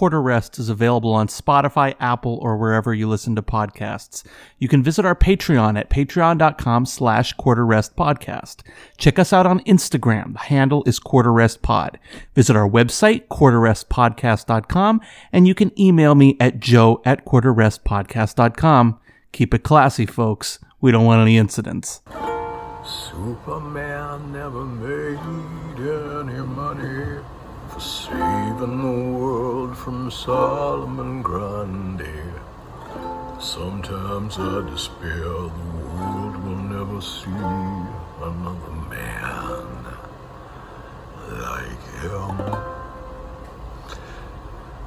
Quarter Rest is available on Spotify, Apple, or wherever you listen to podcasts. You can visit our Patreon at patreon.com/Quarter Rest Podcast. Check us out on Instagram. The handle is Quarter Rest Pod. Visit our website, quarterrestpodcast.com, and you can email me at joe@quarterrestpodcast.com. Keep it classy, folks. We don't want any incidents. Superman never made any money for saving the world from Solomon Grundy. Sometimes I despair the world will never see another man like him.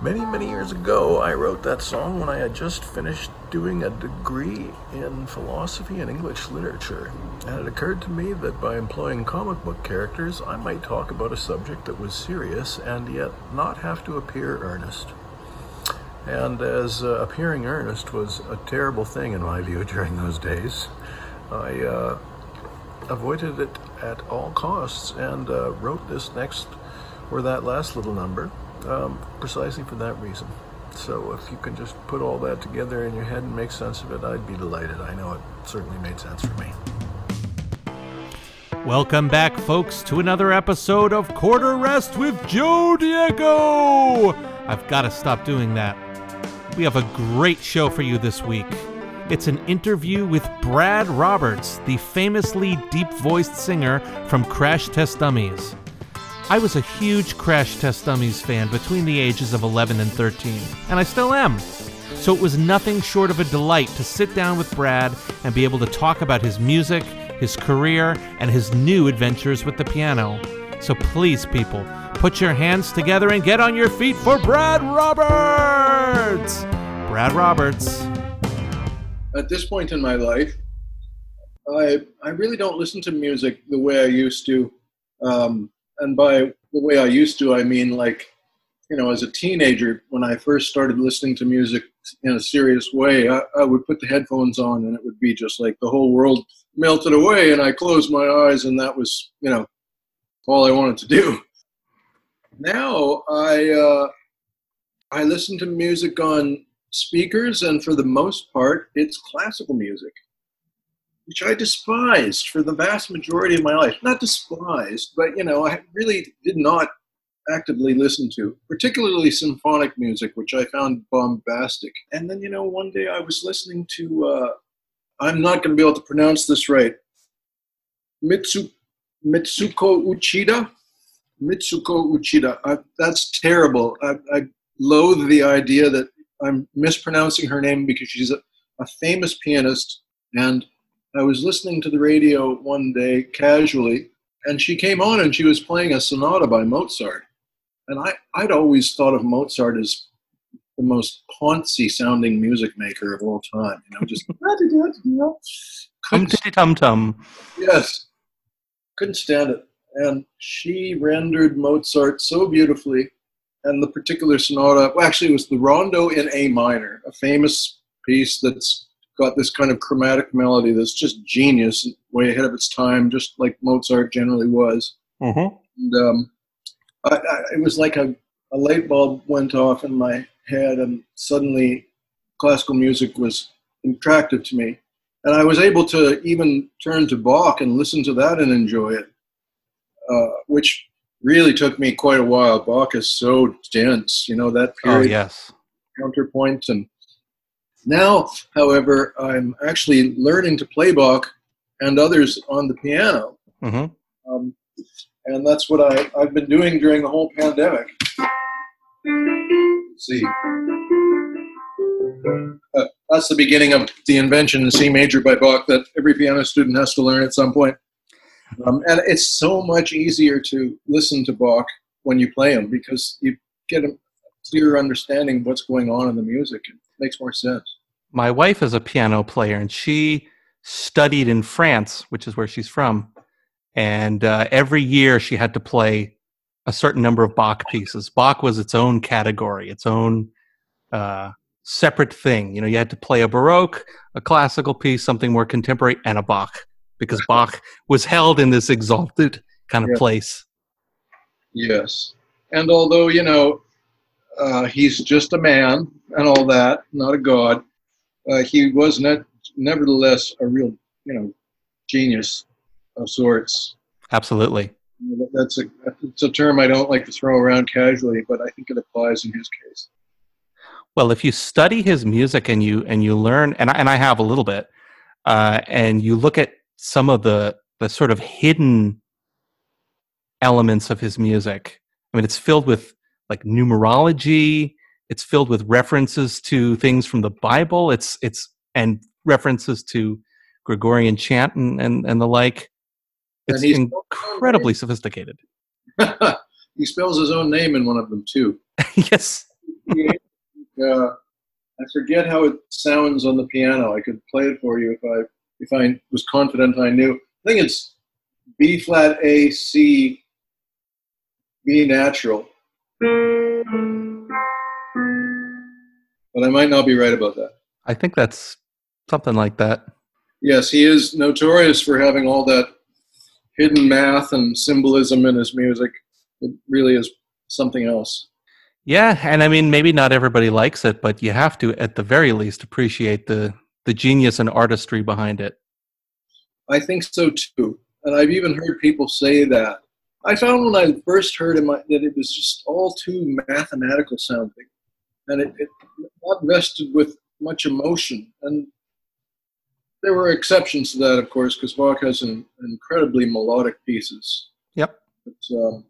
Many, many years ago, I wrote that song when I had just finished doing a degree in philosophy and English literature, and it occurred to me that by employing comic book characters, I might talk about a subject that was serious and yet not have to appear earnest. And as appearing earnest was a terrible thing in my view during those days, I avoided it at all costs and wrote this next, or that last little number, precisely for that reason. So if you can just put all that together in your head and make sense of it, I'd be delighted. I know it certainly made sense for me. Welcome back, folks, to another episode of Quarter Rest with Joe Diego. I've got to stop doing that. We have a great show for you this week. It's an interview with Brad Roberts, the famously deep-voiced singer from Crash Test Dummies. I was a huge Crash Test Dummies fan between the ages of 11 and 13, and I still am. So it was nothing short of a delight to sit down with Brad and be able to talk about his music, his career, and his new adventures with the piano. So please, people, put your hands together and get on your feet for Brad Roberts! Brad Roberts. At this point in my life, I really don't listen to music the way I used to. And by the way I used to, I mean, like, you know, as a teenager, when I first started listening to music in a serious way, I would put the headphones on and it would be just like the whole world melted away and I closed my eyes and that was, you know, all I wanted to do. Now I listen to music on speakers, and for the most part, it's classical music, which I despised for the vast majority of my life. Not despised, but, you know, I really did not actively listen to, particularly symphonic music, which I found bombastic. And then, you know, one day I was listening to, I'm not going to be able to pronounce this right, Mitsuko Uchida? Mitsuko Uchida. That's terrible. I loathe the idea that I'm mispronouncing her name, because she's a famous pianist, and I was listening to the radio one day casually, and she came on and she was playing a sonata by Mozart. And I'd always thought of Mozart as the most poncy sounding music maker of all time. You know, just tum-tum. Yes. Couldn't stand it. And she rendered Mozart so beautifully, and the particular sonata, well, actually it was the Rondo in A minor, a famous piece that's got this kind of chromatic melody that's just genius, way ahead of its time, just like Mozart generally was. Mm-hmm. And it was like a light bulb went off in my head, and suddenly classical music was attractive to me. And I was able to even turn to Bach and listen to that and enjoy it, which really took me quite a while. Bach is so dense, you know, that period. Oh, yes. Counterpoint and... Now, however, I'm actually learning to play Bach and others on the piano. Mm-hmm. And that's what I've been doing during the whole pandemic. Let's see. That's the beginning of the invention in C major by Bach that every piano student has to learn at some point. And it's so much easier to listen to Bach when you play him, because you get a clearer understanding of what's going on in the music. Makes more sense. My wife is a piano player, and she studied in France, which is where she's from. And every year she had to play a certain number of Bach pieces. Bach was its own category, its own separate thing. You know, you had to play a Baroque, a classical piece, something more contemporary, and a Bach, because Bach was held in this exalted kind of place. Yes. And although, you know, he's just a man and all that, not a god. He was nevertheless a real, genius of sorts. Absolutely. It's a term I don't like to throw around casually, but I think it applies in his case. Well, if you study his music and you learn, and I have a little bit, and you look at some of the sort of hidden elements of his music. I mean, it's filled with like numerology. It's filled with references to things from the Bible. It's and references to Gregorian chant and the like. It's incredibly sophisticated. He spells his own name in one of them too. Yes. I forget how it sounds on the piano. I could play it for you if I was confident I knew. I think it's B flat A C B natural. But I might not be right about that. I think that's something like that. Yes, he is notorious for having all that hidden math and symbolism in his music. It really is something else. Yeah, and I mean, maybe not everybody likes it, but you have to, at the very least, appreciate the genius and artistry behind it. I think so, too. And I've even heard people say that. I found when I first heard him that it was just all too mathematical sounding. And it not vested with much emotion. And there were exceptions to that, of course, because Bach has an incredibly melodic pieces. Yep. But,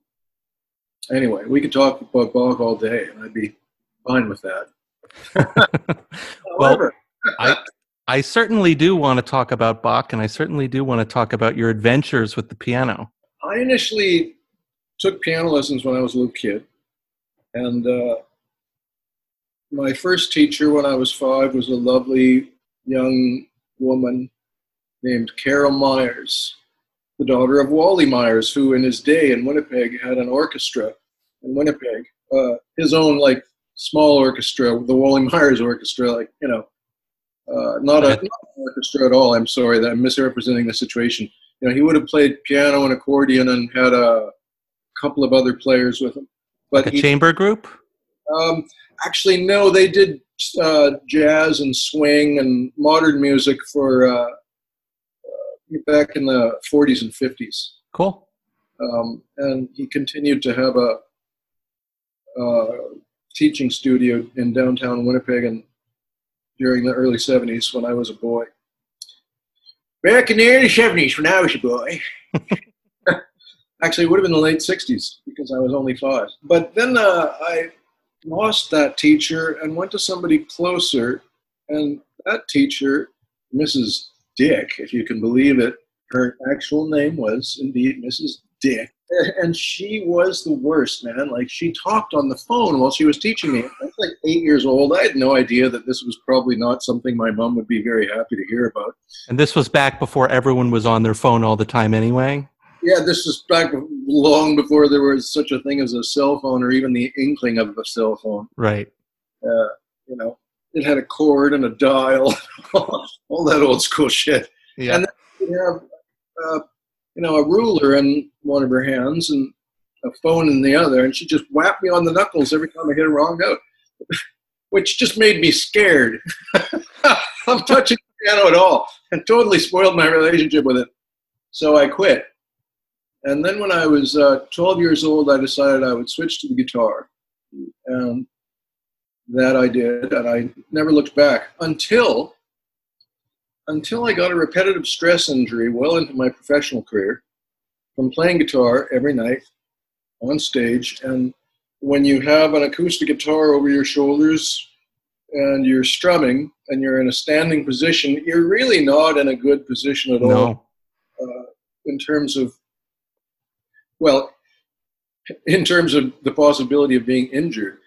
anyway, we could talk about Bach all day, and I'd be fine with that. However, well, I certainly do want to talk about Bach, and I certainly do want to talk about your adventures with the piano. I initially took piano lessons when I was a little kid, and my first teacher when I was 5 was a lovely young woman named Carol Myers, the daughter of Wally Myers, who in his day in Winnipeg had an orchestra in Winnipeg, his own like small orchestra, the Wally Myers Orchestra, not an orchestra at all. I'm sorry that I'm misrepresenting the situation. He would have played piano and accordion and had a couple of other players with him. But like a chamber group? Actually, no, they did jazz and swing and modern music for back in the 40s and 50s. Cool. And he continued to have a teaching studio in downtown Winnipeg and during the early 70s when I was a boy. Back in the early 70s when I was a boy. Actually, it would have been the late 60s because I was only 5. But then I lost that teacher and went to somebody closer, and that teacher, Mrs. Dick, if you can believe it, her actual name was indeed Mrs. Dick, and she was the worst, man. Like, she talked on the phone while she was teaching me. I was like 8 years old. I had no idea that this was probably not something my mom would be very happy to hear about. And this was back before everyone was on their phone all the time anyway? Yeah, this was back long before there was such a thing as a cell phone or even the inkling of a cell phone. Right. It had a cord and a dial, all that old school shit. Yeah. And then you have, a ruler in one of her hands and a phone in the other, and she just whapped me on the knuckles every time I hit a wrong note, which just made me scared. I'm touching the piano at all and totally spoiled my relationship with it. So I quit. And then when I was 12 years old, I decided I would switch to the guitar. And that I did, and I never looked back until I got a repetitive stress injury well into my professional career from playing guitar every night on stage. And when you have an acoustic guitar over your shoulders and you're strumming and you're in a standing position, you're really not in a good position at all. In terms of the possibility of being injured.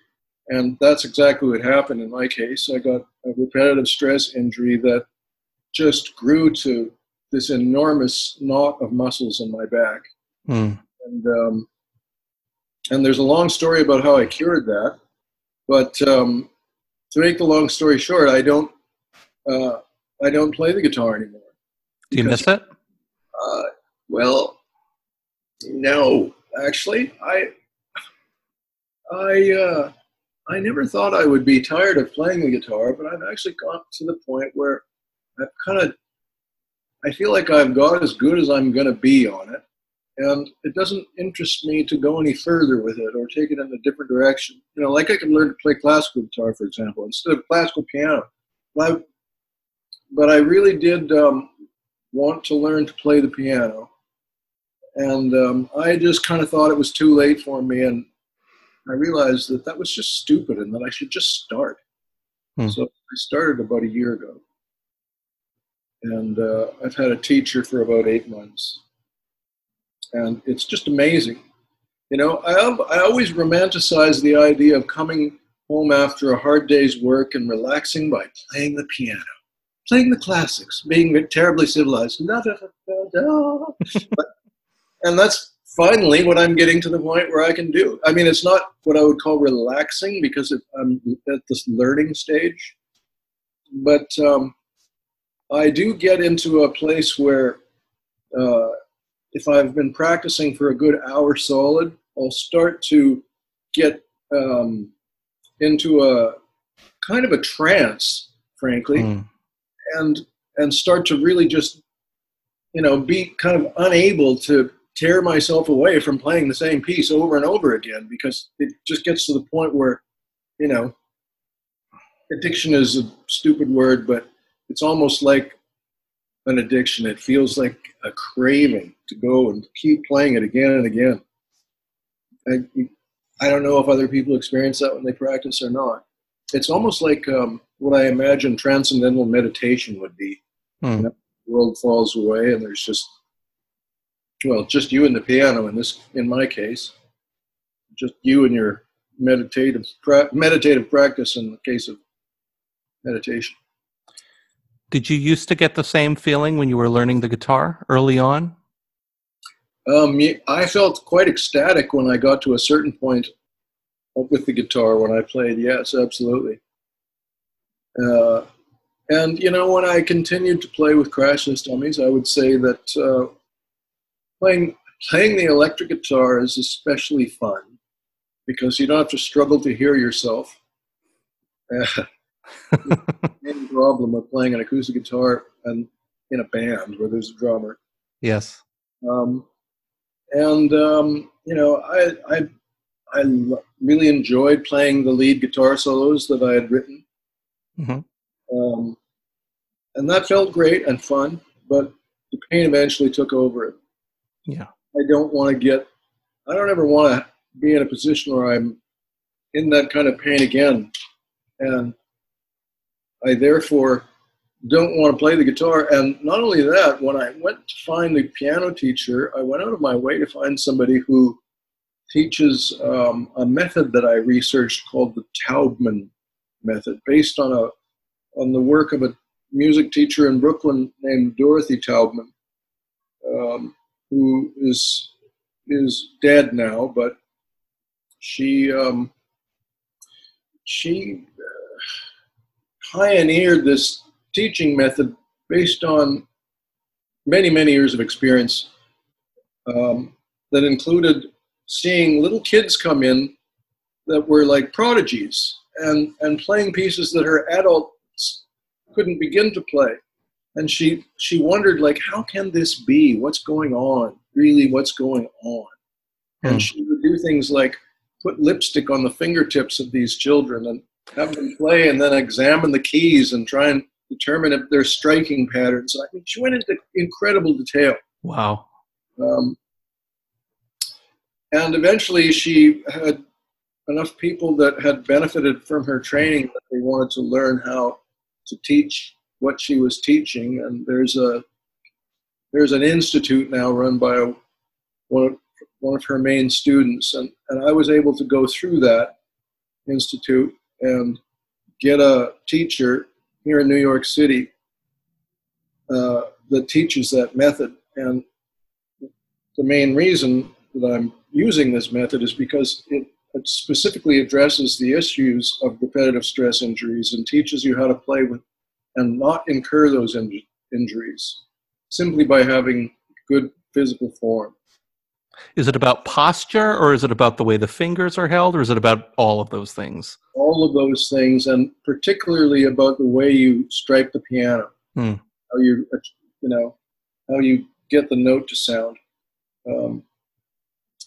And that's exactly what happened in my case. I got a repetitive stress injury that just grew to this enormous knot of muscles in my back. Mm. And there's a long story about how I cured that. But to make the long story short, I don't play the guitar anymore. Do you miss it? No, actually, I I never thought I would be tired of playing the guitar, but I've actually got to the point where I've I feel like I've got as good as I'm going to be on it, and it doesn't interest me to go any further with it or take it in a different direction. You know, like I can learn to play classical guitar, for example, instead of classical piano. But I really did want to learn to play the piano, and I just kind of thought it was too late for me, and I realized that that was just stupid and that I should just start. So I started about a year ago. And I've had a teacher for about 8 months. And it's just amazing. You know, I always romanticize the idea of coming home after a hard day's work and relaxing by playing the piano, playing the classics, being terribly civilized. And that's finally what I'm getting to the point where I can do. I mean, it's not what I would call relaxing because I'm at this learning stage. But I do get into a place where if I've been practicing for a good hour solid, I'll start to get into a kind of a trance, frankly, and start to really just, you know, be kind of unable to tear myself away from playing the same piece over and over again, because it just gets to the point where, you know, addiction is a stupid word, but it's almost like an addiction. It feels like a craving to go and keep playing it again and again. I don't know if other people experience that when they practice or not. It's almost like what I imagine transcendental meditation would be. You know, the world falls away and there's just, well, just you and the piano in my case. Just you and your meditative practice in the case of meditation. Did you used to get the same feeling when you were learning the guitar early on? I felt quite ecstatic when I got to a certain point with the guitar when I played. Yes, absolutely. And, you know, when I continued to play with Crash Test Dummies, I would say that playing the electric guitar is especially fun because you don't have to struggle to hear yourself. The main problem with playing an acoustic guitar and in a band where there's a drummer. Yes. You know, I really enjoyed playing the lead guitar solos that I had written. And that felt great and fun, but the pain eventually took over it. Yeah. I don't ever want to be in a position where I'm in that kind of pain again. And I therefore don't want to play the guitar. And not only that, when I went to find the piano teacher, I went out of my way to find somebody who teaches a method that I researched called the Taubman method, based on the work of a music teacher in Brooklyn named Dorothy Taubman, who is dead now, but she pioneered this teaching method based on many, many years of experience that included seeing little kids come in that were like prodigies and playing pieces that her adults couldn't begin to play. And she wondered, like, how can this be? What's going on? Really, what's going on? And she would do things like put lipstick on the fingertips of these children and have them play and then examine the keys and try and determine if they're striking patterns. I mean, she went into incredible detail. Wow. And eventually she had enough people that had benefited from her training that they wanted to learn how to teach what she was teaching. And there's an institute now run by one of her main students. And I was able to go through that institute and get a teacher here in New York City that teaches that method. And the main reason that I'm using this method is because it specifically addresses the issues of repetitive stress injuries and teaches you how to play with and not incur those injuries simply by having good physical form. Is it about posture, or is it about the way the fingers are held, or is it about all of those things? All of those things, and particularly about the way you strike the piano, how you get the note to sound.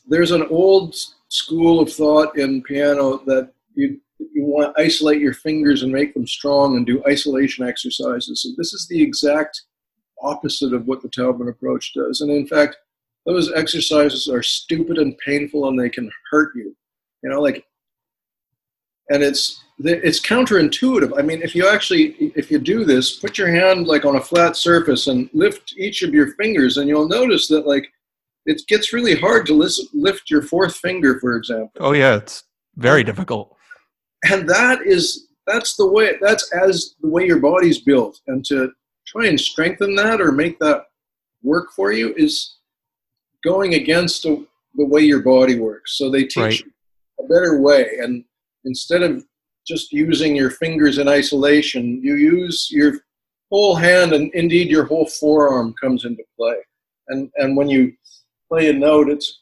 There's an old school of thought in piano that you want to isolate your fingers and make them strong and do isolation exercises. And this is the exact opposite of what the Taubman approach does. And in fact, those exercises are stupid and painful, and they can hurt you. You know, like, and it's counterintuitive. I mean, if you do this, put your hand like on a flat surface and lift each of your fingers, and you'll notice that like it gets really hard to lift your fourth finger, for example. Oh yeah, it's very difficult. And that's the way your body's built, and to try and strengthen that or make that work for you is going against the way your body works. So they teach you a better way. And instead of just using your fingers in isolation, you use your whole hand, and indeed your whole forearm comes into play. And when you play a note, it's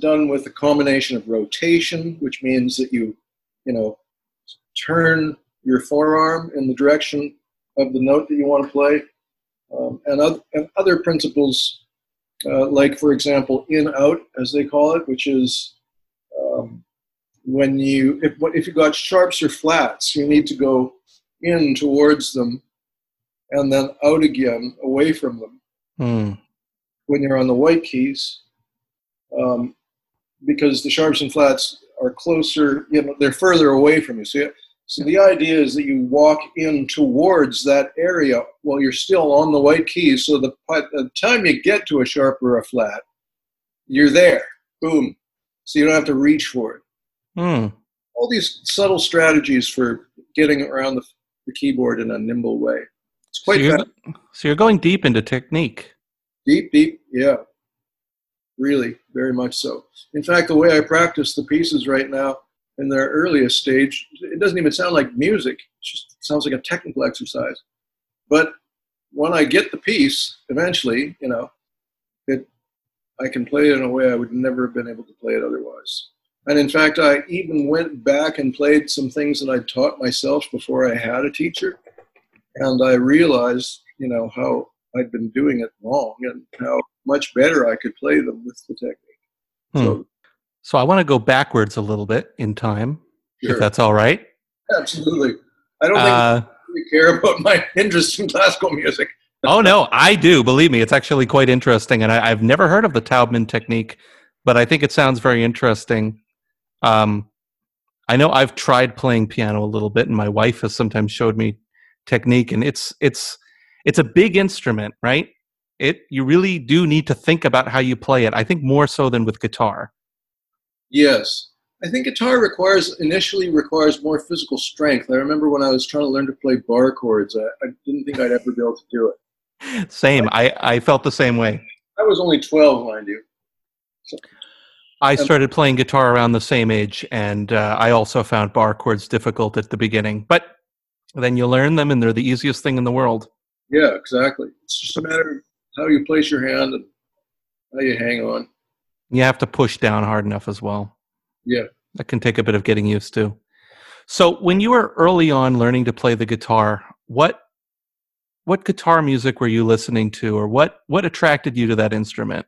done with a combination of rotation, which means that you turn your forearm in the direction of the note that you want to play, and other principles, like, for example, in-out, as they call it, which is if you got sharps or flats, you need to go in towards them and then out again, away from them, when you're on the white keys, because the sharps and flats are closer, they're further away from you. So the idea is that you walk in towards that area while you're still on the white keys. So by the time you get to a sharp or a flat, you're there. Boom. So you don't have to reach for it. All these subtle strategies for getting around the keyboard in a nimble way. It's quite fascinating. So you're going deep into technique. Deep, yeah. Really, very much so. In fact, the way I practice the pieces right now, in their earliest stage, it doesn't even sound like music. It just sounds like a technical exercise. But when I get the piece, eventually, I can play it in a way I would never have been able to play it otherwise. And in fact, I even went back and played some things that I taught myself before I had a teacher. And I realized, how I'd been doing it wrong and how much better I could play them with the technique. So I want to go backwards a little bit in time, if that's all right. Absolutely. I don't think you care about my interest in classical music. Oh, no, I do. Believe me, it's actually quite interesting. And I've never heard of the Taubman technique, but I think it sounds very interesting. I know I've tried playing piano a little bit, and my wife has sometimes showed me technique. And it's a big instrument, right? You really do need to think about how you play it, I think more so than with guitar. Yes. I think guitar initially requires more physical strength. I remember when I was trying to learn to play bar chords, I didn't think I'd ever be able to do it. Same. I felt the same way. I was only 12, mind you. So, I started playing guitar around the same age, and I also found bar chords difficult at the beginning. But then you learn them, and they're the easiest thing in the world. Yeah, exactly. It's just a matter of how you place your hand and how you hang on. You have to push down hard enough as well. Yeah. That can take a bit of getting used to. So when you were early on learning to play the guitar, what guitar music were you listening to, or what attracted you to that instrument?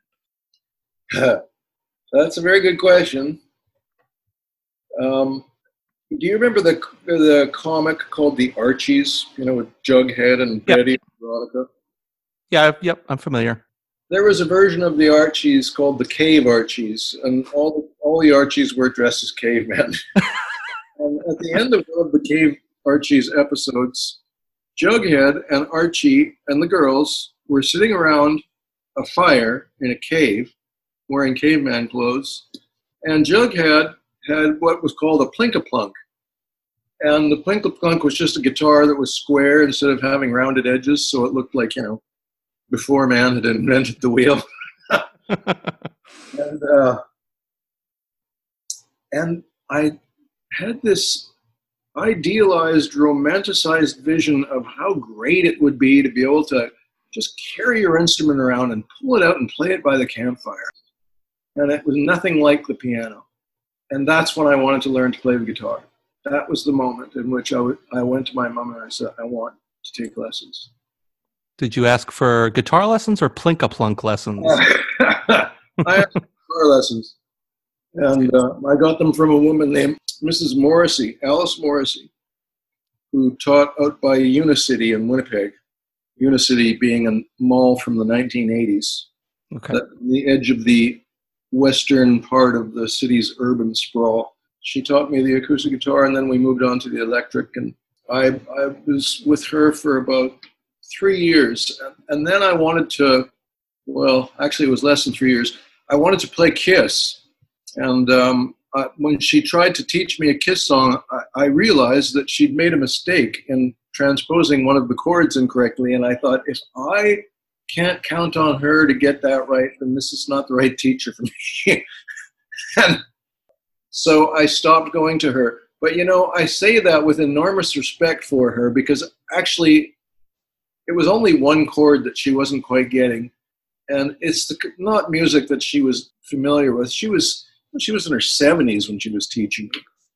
That's a very good question. Do you remember the comic called The Archies, with Jughead and Betty and Veronica? Yep, I'm familiar. There was a version of the Archies called the Cave Archies, and all the Archies were dressed as cavemen. And at the end of one of the Cave Archies episodes, Jughead and Archie and the girls were sitting around a fire in a cave, wearing caveman clothes, and Jughead had what was called a plinka-plunk. And the plinka-plunk was just a guitar that was square instead of having rounded edges, so it looked like, before man had invented the wheel. and I had this idealized, romanticized vision of how great it would be to be able to just carry your instrument around and pull it out and play it by the campfire. and it was nothing like the piano. And that's when I wanted to learn to play the guitar. That was the moment in which I went to my mom and I said, I want to take lessons. Did you ask for guitar lessons or plinka-plunk lessons? I asked for guitar lessons. And I got them from a woman named Mrs. Morrissey, Alice Morrissey, who taught out by Unicity in Winnipeg. Unicity being a mall from the 1980s. Okay. The edge of the western part of the city's urban sprawl. She taught me the acoustic guitar, and then we moved on to the electric. And I was with her for about 3 years. And then I wanted to, well, actually it was less than 3 years. I wanted to play Kiss. And when she tried to teach me a Kiss song, I realized that she'd made a mistake in transposing one of the chords incorrectly. And I thought, if I can't count on her to get that right, then this is not the right teacher for me. And so I stopped going to her. But, you know, I say that with enormous respect for her, because actually it was only one chord that she wasn't quite getting. And it's not music that she was familiar with. She was in her 70s when she was teaching.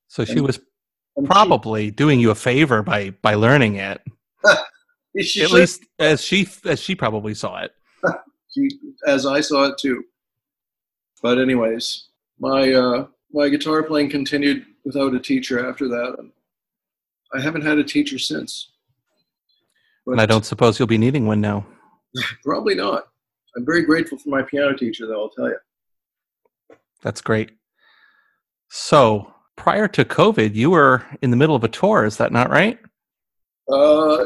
So she was probably doing you a favor by learning it. At least as she probably saw it. As I saw it too. But anyways, my guitar playing continued without a teacher after that. I haven't had a teacher since. But and I don't suppose you'll be needing one now. Probably not. I'm very grateful for my piano teacher, though, I'll tell you. That's great. So, prior to COVID, you were in the middle of a tour, is that not right?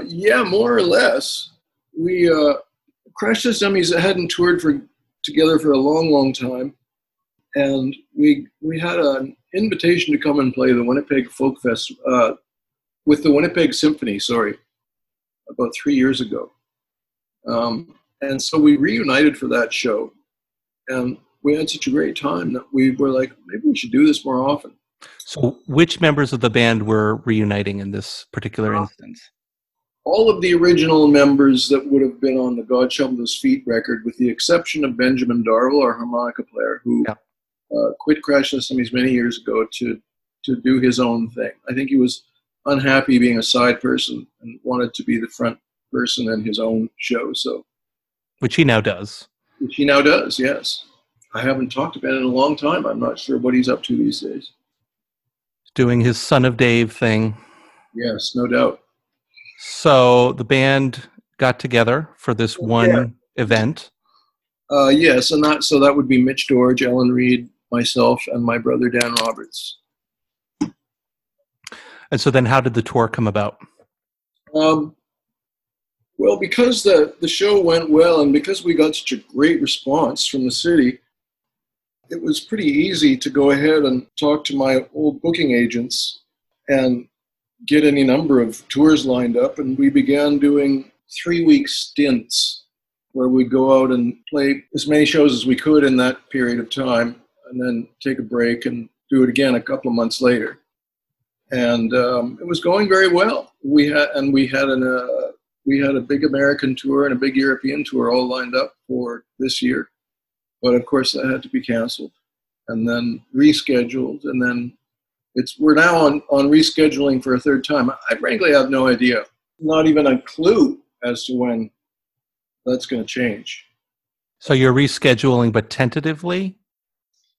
Yeah, more or less. We, Crash Test Dummies hadn't toured together for a long, long time. And we had an invitation to come and play the Winnipeg Folk Fest, with the Winnipeg Symphony, about 3 years ago. And so we reunited for that show. And we had such a great time that we were like, maybe we should do this more often. So which members of the band were reuniting in this particular instance? All of the original members that would have been on the God Shuffled His Feet record, with the exception of Benjamin Darville, our harmonica player, who quit Crash Test Dummies many years ago to do his own thing. I think he was unhappy being a side person and wanted to be the front person in his own show. So, which he now does. Which he now does, yes. I haven't talked about it in a long time. I'm not sure what he's up to these days. Doing his Son of Dave thing. Yes, no doubt. So the band got together for this one event. Yes, and that would be Mitch Dorge, Ellen Reed, myself, and my brother Dan Roberts. And so then how did the tour come about? Well, because the show went well and because we got such a great response from the city, it was pretty easy to go ahead and talk to my old booking agents and get any number of tours lined up. And we began doing 3-week stints where we'd go out and play as many shows as we could in that period of time and then take a break and do it again a couple of months later. And it was going very well. We had a big American tour and a big European tour all lined up for this year. But of course that had to be canceled and then rescheduled. And then we're now on rescheduling for a third time. I frankly have no idea, not even a clue as to when that's going to change. So you're rescheduling, but tentatively?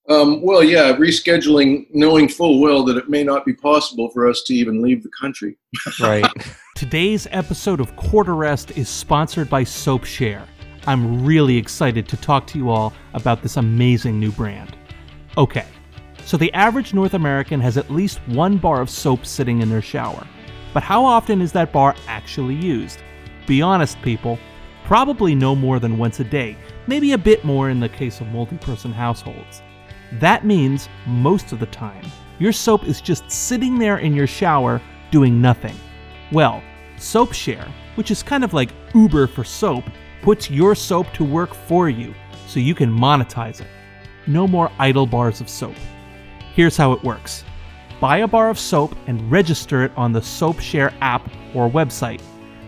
Well, yeah, rescheduling, knowing full well that it may not be possible for us to even leave the country. Right. Today's episode of Quarter Rest is sponsored by SoapShare. I'm really excited to talk to you all about this amazing new brand. Okay, so the average North American has at least one bar of soap sitting in their shower. But how often is that bar actually used? Be honest, people, probably no more than once a day, maybe a bit more in the case of multi-person households. That means most of the time, your soap is just sitting there in your shower doing nothing. Well, SoapShare, which is kind of like Uber for soap, puts your soap to work for you so you can monetize it. No more idle bars of soap. Here's how it works. Buy a bar of soap and register it on the SoapShare app or website.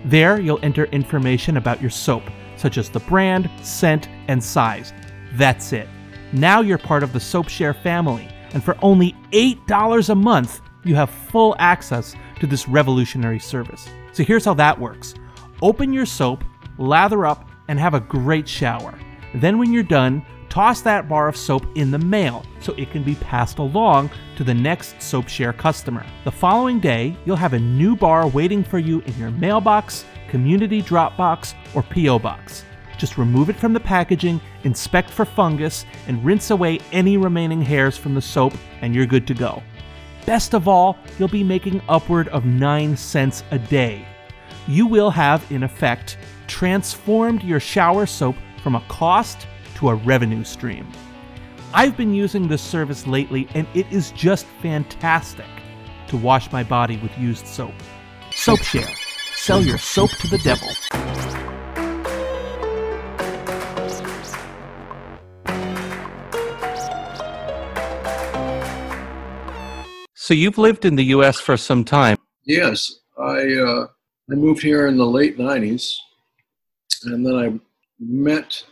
There, you'll enter information about your soap, such as the brand, scent, and size. That's it. Now you're part of the SoapShare family, and for only $8 a month, you have full access to this revolutionary service. So here's how that works. Open your soap, lather up, and have a great shower. Then when you're done, toss that bar of soap in the mail so it can be passed along to the next SoapShare customer. The following day, you'll have a new bar waiting for you in your mailbox, community drop box, or P.O. box. Just remove it from the packaging, inspect for fungus, and rinse away any remaining hairs from the soap, and you're good to go. Best of all, you'll be making upward of 9 cents a day. You will have, in effect, transformed your shower soap from a cost to a revenue stream. I've been using this service lately, and it is just fantastic to wash my body with used soap. SoapShare. Sell your soap to the devil. So you've lived in the U.S. for some time. Yes. I moved here in the late 90s, and then I met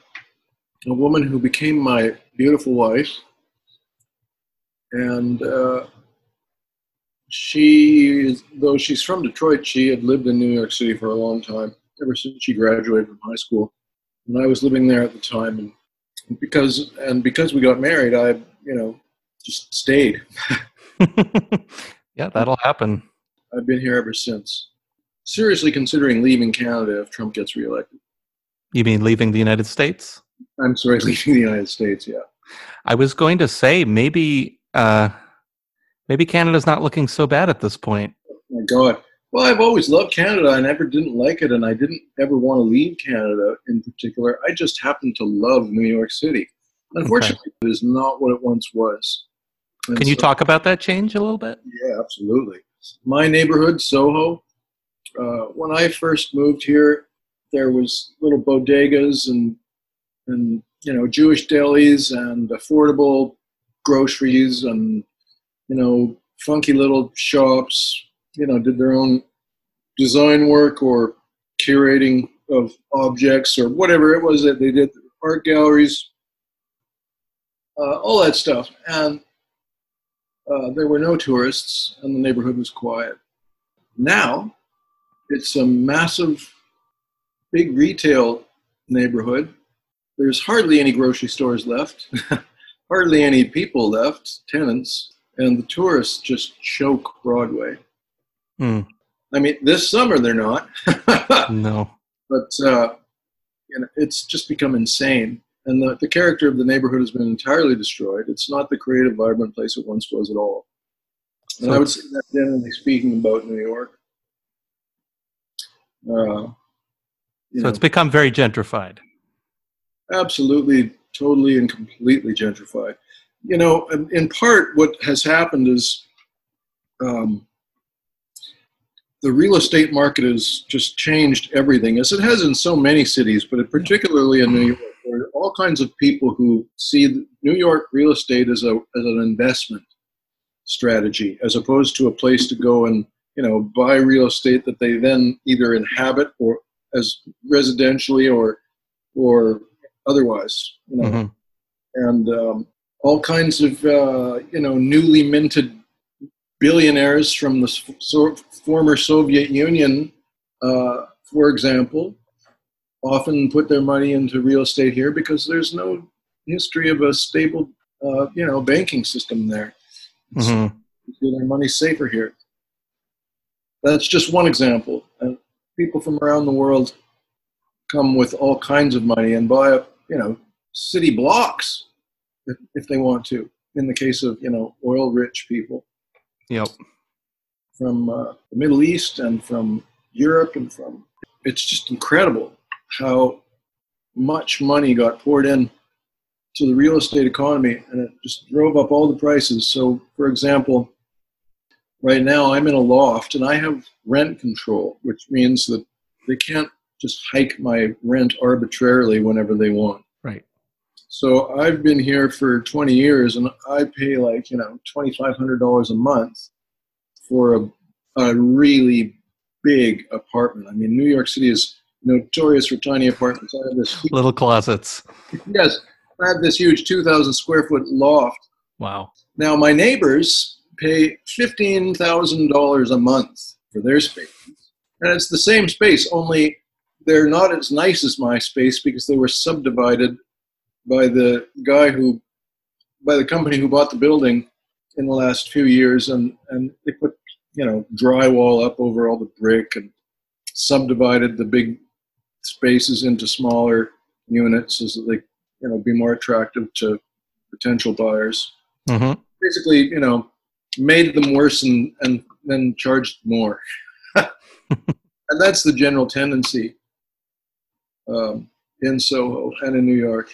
a woman who became my beautiful wife, and though she's from Detroit, she had lived in New York City for a long time, ever since she graduated from high school, and I was living there at the time, and because we got married, I, just stayed. Yeah, that'll happen. I've been here ever since. Seriously considering leaving Canada if Trump gets reelected. You mean leaving the United States? I'm sorry, leaving the United States, yeah. I was going to say, maybe Canada's not looking so bad at this point. Oh, my God. Well, I've always loved Canada. I never didn't like it, and I didn't ever want to leave Canada in particular. I just happened to love New York City. Unfortunately, okay. It is not what it once was. And can you talk about that change a little bit? Yeah, absolutely. My neighborhood, Soho, when I first moved here, there was little bodegas and Jewish delis and affordable groceries and, funky little shops, did their own design work or curating of objects or whatever it was that they did, art galleries, all that stuff. And there were no tourists and the neighborhood was quiet. Now it's a massive, big retail neighborhood. There's hardly any grocery stores left, hardly any people left, tenants, and the tourists just choke Broadway. Mm. I mean, this summer they're not. No. But it's just become insane. And the character of the neighborhood has been entirely destroyed. It's not the creative, vibrant place it once was at all. And I would say that generally speaking about New York. It's become very gentrified. Absolutely, totally, and completely gentrified. In part, what has happened is the real estate market has just changed everything, as it has in so many cities, but particularly in New York, where all kinds of people who see New York real estate as an investment strategy, as opposed to a place to go and buy real estate that they then either inhabit or as residentially or otherwise, mm-hmm. And all kinds of newly minted billionaires from the former Soviet Union, for example, often put their money into real estate here because there's no history of a stable, banking system there. Mm-hmm. So they feel their money safer here. That's just one example, and people from around the world come with all kinds of money and buy up, city blocks if they want to, in the case of, oil-rich people. Yep. From the Middle East and from Europe and from... It's just incredible how much money got poured in to the real estate economy, and it just drove up all the prices. So, for example, right now I'm in a loft and I have rent control, which means that they can't just hike my rent arbitrarily whenever they want. Right. So I've been here for 20 years and I pay $2,500 a month for a really big apartment. I mean, New York City is notorious for tiny apartments. I have this little closets. Yes. I had this huge 2,000 square foot loft. Wow. Now, my neighbors pay $15,000 a month for their space. And it's the same space, only they're not as nice as my space because they were subdivided by the guy who, by the company who bought the building in the last few years. And they put, you know, drywall up over all the brick and subdivided the big spaces into smaller units so that they, you know, be more attractive to potential buyers. Mm-hmm. Basically, you know, made them worse and then charged more. And that's the general tendency in Soho and in New York.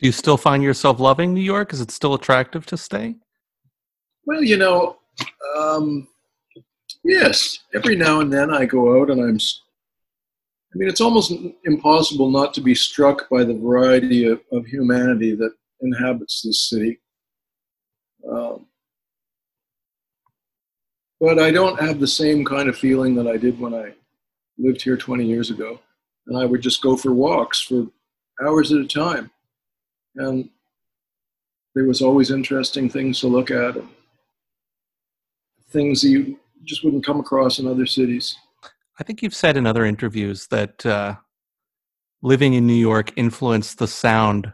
Do you still find yourself loving New York? Is it still attractive to stay? Well, you know, yes. Every now and then I go out and I mean, it's almost impossible not to be struck by the variety of humanity that inhabits this city. But I don't have the same kind of feeling that I did when I lived here 20 years ago. And I would just go for walks for hours at a time. And there was always interesting things to look at, and things that you just wouldn't come across in other cities. I think you've said in other interviews that living in New York influenced the sound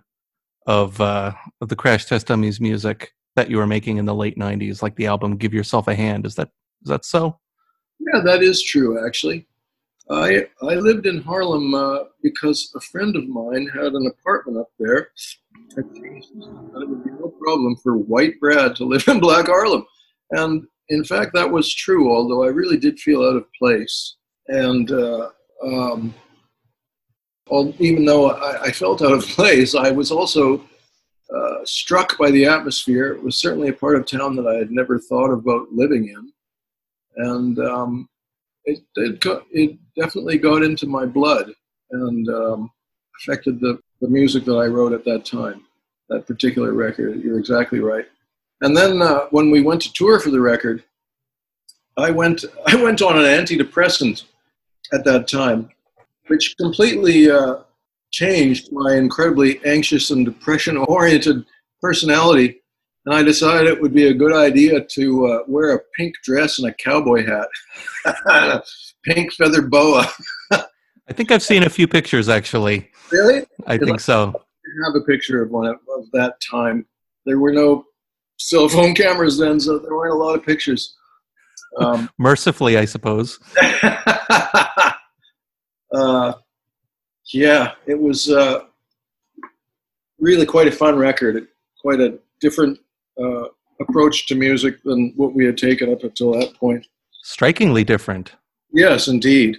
of the Crash Test Dummies music that you were making in the late 90s, like the album Give Yourself a Hand. Is that so? Yeah, that is true, actually. I lived in Harlem because a friend of mine had an apartment up there. And it would be no problem for white Brad to live in Black Harlem. And, in fact, that was true, although I really did feel out of place. And even though I felt out of place, I was also struck by the atmosphere. It was certainly a part of town that I had never thought about living in. And it definitely got into my blood and affected the music that I wrote at that time, that particular record. You're exactly right. And then when we went to tour for the record, I went on an antidepressant at that time, which completely changed my incredibly anxious and depression-oriented personality. And I decided it would be a good idea to wear a pink dress and a cowboy hat, and a pink feather boa. I think I've seen a few pictures, actually. Really? I think so. I have a picture of one of that time. There were no cell phone cameras then, so there weren't a lot of pictures. Mercifully, I suppose. Yeah, it was really quite a fun record. Quite a different approach to music than what we had taken up until that point. Strikingly different. Yes, indeed.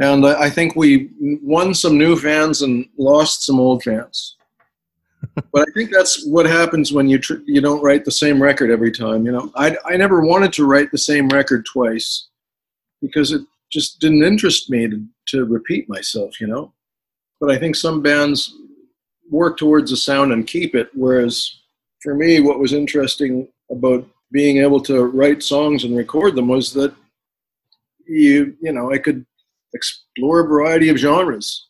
And I think we won some new fans and lost some old fans. But I think that's what happens when you don't write the same record every time. You know, I never wanted to write the same record twice because it just didn't interest me to repeat myself, you know. But I think some bands work towards a sound and keep it, whereas for me what was interesting about being able to write songs and record them was that, you know, I could explore a variety of genres.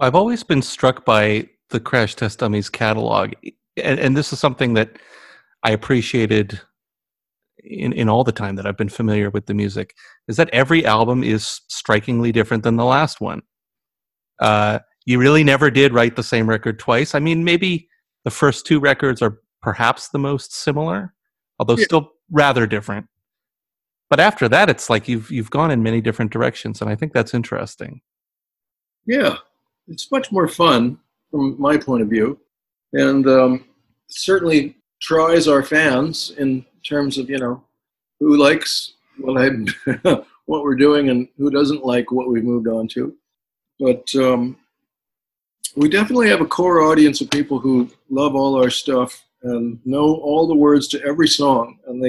I've always been struck by the Crash Test Dummies catalog. And this is something that I appreciated in all the time that I've been familiar with the music, is that every album is strikingly different than the last one. You really never did write the same record twice. I mean, maybe the first two records are perhaps the most similar, although still rather different. But after that, it's like you've gone in many different directions, and I think that's interesting. Yeah, it's much more fun from my point of view, and certainly tries our fans in terms of, you know, who likes what we're doing and who doesn't like what we've moved on to. But we definitely have a core audience of people who love all our stuff and know all the words to every song. And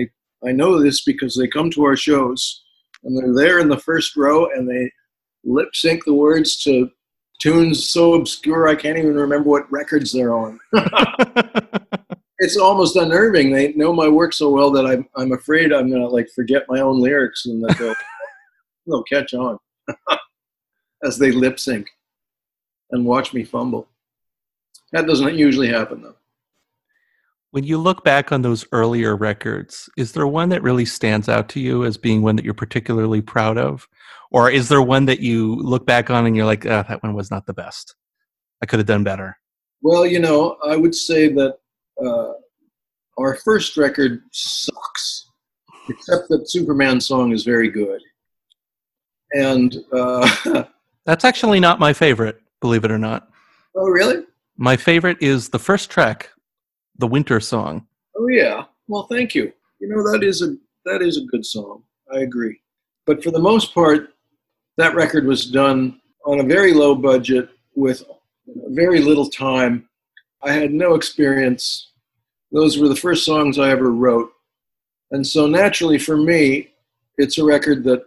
I know this because they come to our shows and they're there in the first row and they lip sync the words to tunes so obscure I can't even remember what records they're on. It's almost unnerving. They know my work so well that I'm afraid I'm gonna forget my own lyrics and that they'll catch on as they lip sync and watch me fumble. That doesn't usually happen, though. When you look back on those earlier records, is there one that really stands out to you as being one that you're particularly proud of? Or is there one that you look back on and you're like, oh, that one was not the best. I could have done better. Well, you know, I would say that our first record sucks, except that Superman's Song is very good. And that's actually not my favorite, believe it or not. Oh, really? My favorite is the first track, The Winter Song. Oh, yeah. Well, thank you. You know, that is a good song. I agree. But for the most part, that record was done on a very low budget with very little time. I had no experience. Those were the first songs I ever wrote. And so naturally for me, it's a record that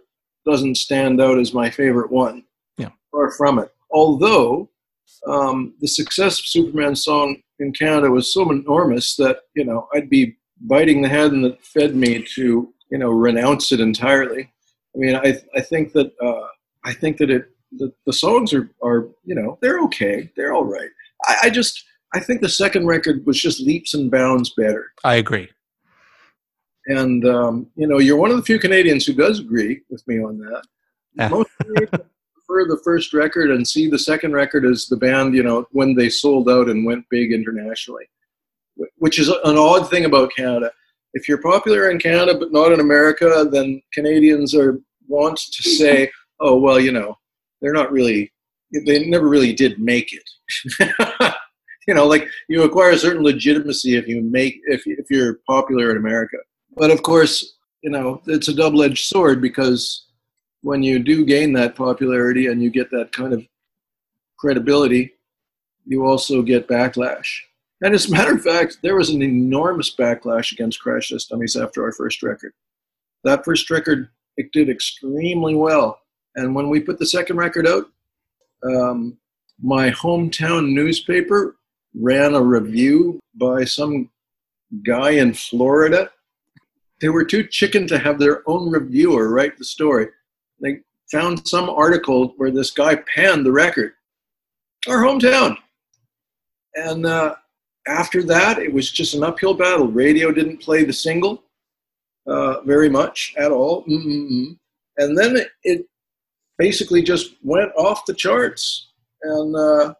doesn't stand out as my favorite one. Yeah. Far from it. Although the success of Superman's Song in Canada was so enormous that, you know, I'd be biting the hand that fed me to, you know, renounce it entirely. I mean, I think that the songs are, you know, they're okay. They're all right. I think the second record was just leaps and bounds better. I agree. And, you know, you're one of the few Canadians who does agree with me on that. Most Canadians prefer the first record and see the second record as the band, you know, when they sold out and went big internationally, which is an odd thing about Canada. If you're popular in Canada but not in America, then Canadians want to say, oh, well, you know, they never really did make it. You know, like you acquire a certain legitimacy if you're popular in America. But of course, you know, it's a double-edged sword because when you do gain that popularity and you get that kind of credibility, you also get backlash. And as a matter of fact, there was an enormous backlash against Crash Test Dummies after our first record. That first record, it did extremely well. And when we put the second record out, my hometown newspaper ran a review by some guy in Florida. They were too chicken to have their own reviewer write the story. They found some article where this guy panned the record, our hometown. And after that, it was just an uphill battle. Radio didn't play the single very much at all. And then it basically just went off the charts and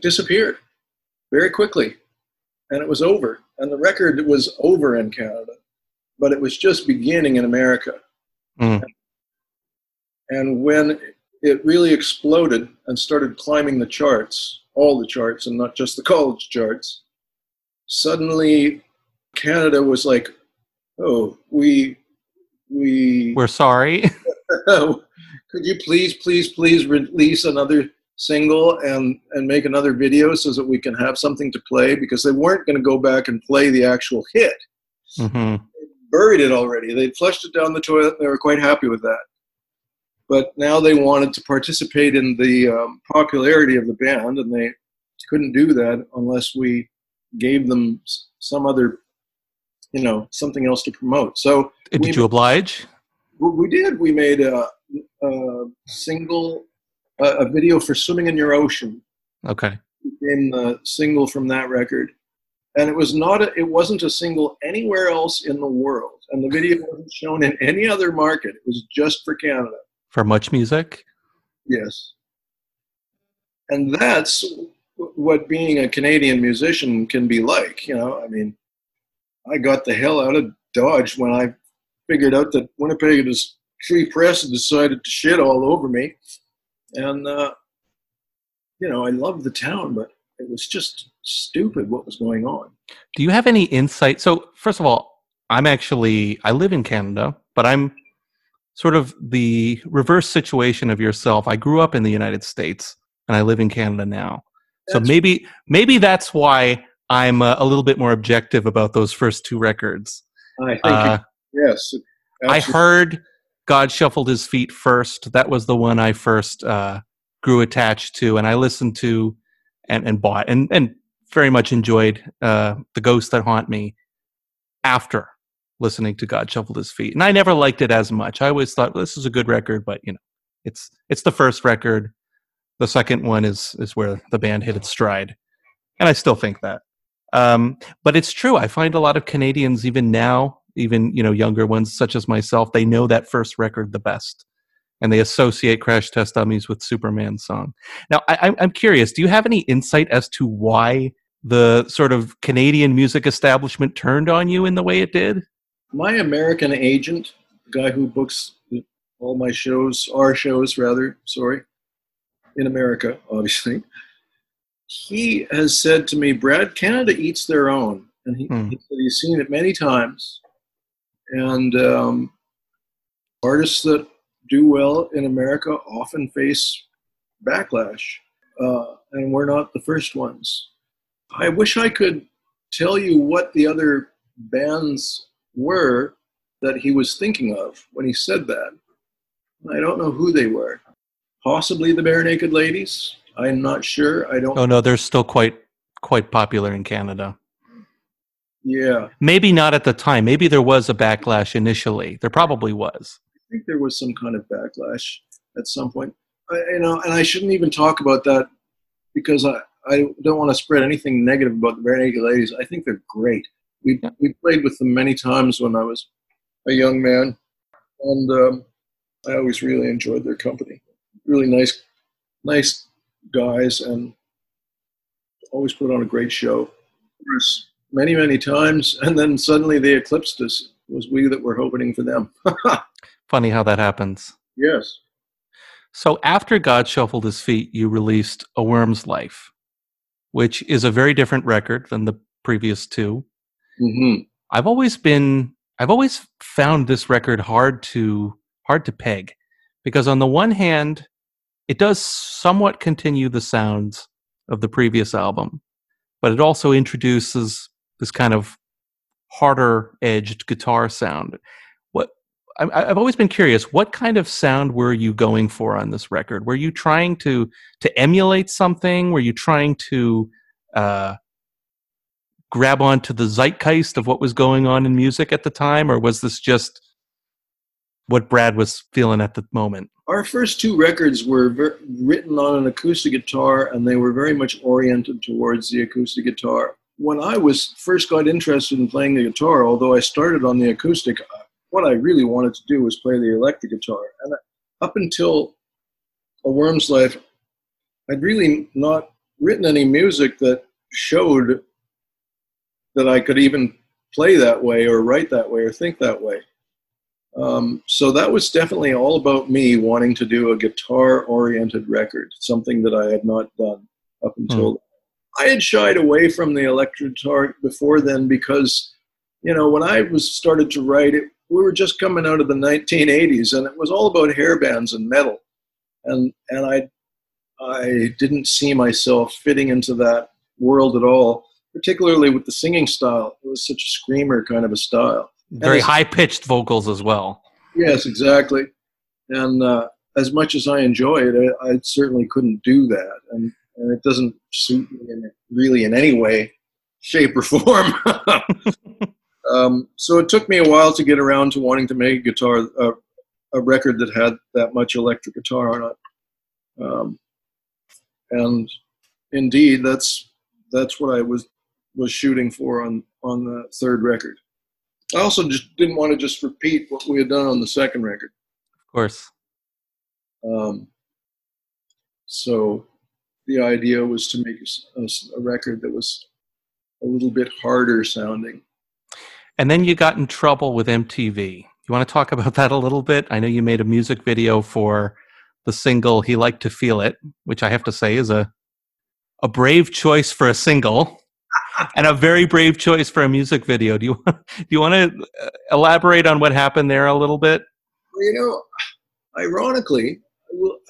disappeared very quickly. And it was over. And the record was over in Canada. But it was just beginning in America. Mm. And when it really exploded and started climbing the charts, all the charts and not just the college charts, suddenly Canada was like, oh, we're sorry. Could you please release another single and make another video so that we can have something to play? Because they weren't going to go back and play the actual hit. Mm-hmm. Buried it already. They'd flushed it down the toilet. They were quite happy with that. But now they wanted to participate in the popularity of the band, and they couldn't do that unless we gave them some other, you know, something else to promote. So did you oblige? We did. We made a video for Swimming in Your Ocean. Okay. In the single from that record. And it wasn't a single anywhere else in the world. And the video wasn't shown in any other market. It was just for Canada. For Much Music? Yes. And that's what being a Canadian musician can be like, you know. I mean, I got the hell out of Dodge when I figured out that Winnipeg was free press and decided to shit all over me. And, you know, I loved the town, but it was just stupid what was going on. Do you have any insight? So first of all, I live in Canada, but I'm sort of the reverse situation of yourself. I grew up in the United States and I live in Canada now. So maybe that's why I'm a little bit more objective about those first two records. I think yes. Absolutely. I heard God Shuffled His Feet first. That was the one I first grew attached to, and I listened to and bought and very much enjoyed The Ghosts That Haunt Me after listening to God Shuffled His Feet. And I never liked it as much. I always thought, well, this is a good record, but you know, it's the first record. The second one is where the band hit its stride. And I still think that. But it's true. I find a lot of Canadians even now, even, you know, younger ones such as myself, they know that first record the best. And they associate Crash Test Dummies with Superman's Song. Now, I'm curious, do you have any insight as to why the sort of Canadian music establishment turned on you in the way it did? My American agent, the guy who books all my shows, our shows, in America, obviously, he has said to me, Brad, Canada eats their own. And he said he's seen it many times. And artists that do well in America often face backlash, and we're not the first ones. I wish I could tell you what the other bands were that he was thinking of when he said that. I don't know who they were. Possibly the Barenaked Ladies. I'm not sure. I don't. Oh no, they're still quite popular in Canada. Yeah. Maybe not at the time. Maybe there was a backlash initially. There probably was. I think there was some kind of backlash at some point. And I shouldn't even talk about that because I don't want to spread anything negative about the Barenaked Ladies. I think they're great. We played with them many times when I was a young man, and I always really enjoyed their company. Really nice guys, and always put on a great show. Many, many times, and then suddenly they eclipsed us. It was we that were opening for them. Funny how that happens. Yes. So after God Shuffled His Feet, you released A Worm's Life, which is a very different record than the previous two. Mm-hmm. I've always found this record hard to peg, because on the one hand, it does somewhat continue the sounds of the previous album, but it also introduces this kind of harder-edged guitar sound. I've always been curious, what kind of sound were you going for on this record? Were you trying to emulate something? Were you trying to grab onto the zeitgeist of what was going on in music at the time? Or was this just what Brad was feeling at the moment? Our first two records were written on an acoustic guitar, and they were very much oriented towards the acoustic guitar. When I first got interested in playing the guitar, although I started on the acoustic, what I really wanted to do was play the electric guitar. And up until A Worm's Life, I'd really not written any music that showed that I could even play that way or write that way or think that way. So that was definitely all about me wanting to do a guitar-oriented record, something that I had not done up until then. I had shied away from the electric guitar before then because, you know, when I started to write it, we were just coming out of the 1980s, and it was all about hair bands and metal. And I didn't see myself fitting into that world at all, particularly with the singing style. It was such a screamer kind of a style. Very high-pitched vocals as well. Yes, exactly. And as much as I enjoy it, I certainly couldn't do that. And it doesn't suit me really in any way, shape, or form. So it took me a while to get around to wanting to make a record that had that much electric guitar on it. And indeed, that's what I was shooting for on the third record. I also just didn't want to just repeat what we had done on the second record. Of course. So the idea was to make a record that was a little bit harder sounding. And then you got in trouble with MTV. You want to talk about that a little bit? I know you made a music video for the single He Liked to Feel It, which I have to say is a brave choice for a single. And a very brave choice for a music video. Do you want to elaborate on what happened there a little bit? Well, you know, ironically,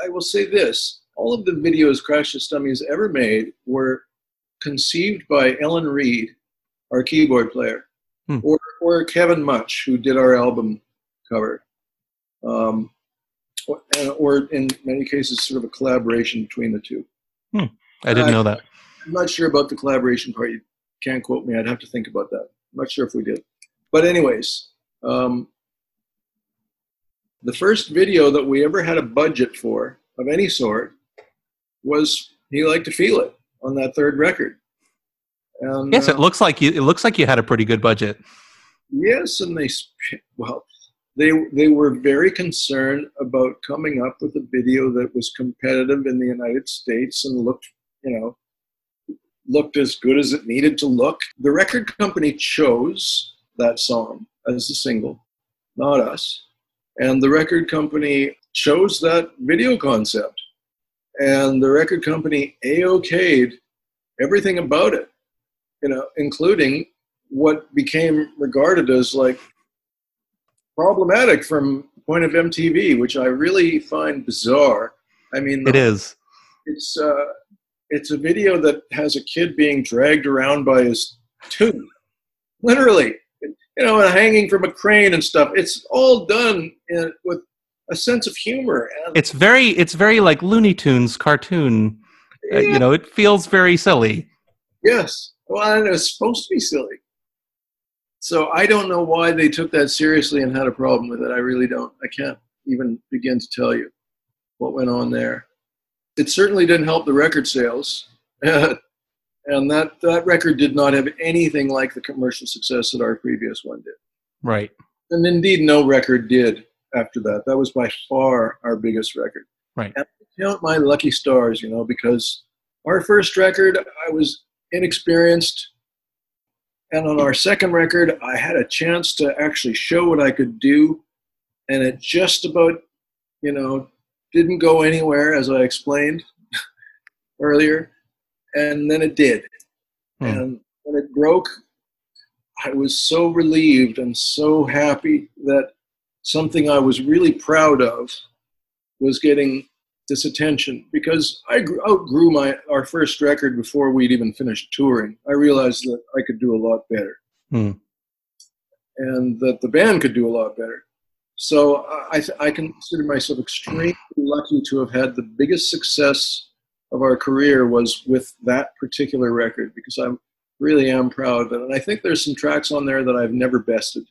I will say this. All of the videos Crash Test Dummies ever made were conceived by Ellen Reed, our keyboard player, or Kevin Much, who did our album cover, or in many cases sort of a collaboration between the two. I didn't know that. I'm not sure about the collaboration part. You can't quote me. I'd have to think about that. I'm not sure if we did. But anyways, the first video that we ever had a budget for of any sort was He Liked to Feel It on that third record. And, yes, it looks like you had a pretty good budget. Yes, and they were very concerned about coming up with a video that was competitive in the United States and looked as good as it needed to look. The record company chose that song as the single, not us. And the record company chose that video concept. And the record company A-okayed everything about it, including what became regarded as like problematic from the point of MTV, which I really find bizarre. I mean, it is. It's a video that has a kid being dragged around by his tooth, literally, and hanging from a crane and stuff. It's all done with a sense of humor. And it's very like Looney Tunes cartoon. Yeah. It feels very silly. Yes. Well, and it was supposed to be silly. So I don't know why they took that seriously and had a problem with it. I really don't. I can't even begin to tell you what went on there. It certainly didn't help the record sales. And that record did not have anything like the commercial success that our previous one did. Right. And indeed, no record did after that. That was by far our biggest record. Right. And I count my lucky stars, because our first record, I was inexperienced. And on our second record, I had a chance to actually show what I could do. And it just about, didn't go anywhere, as I explained earlier. And then it did. Hmm. And when it broke, I was so relieved and so happy that something I was really proud of was getting this attention, because I outgrew our first record before we'd even finished touring. I realized that I could do a lot better, and that the band could do a lot better. So I consider myself extremely lucky to have had the biggest success of our career was with that particular record, because I really am proud of it. And I think there's some tracks on there that I've never bested.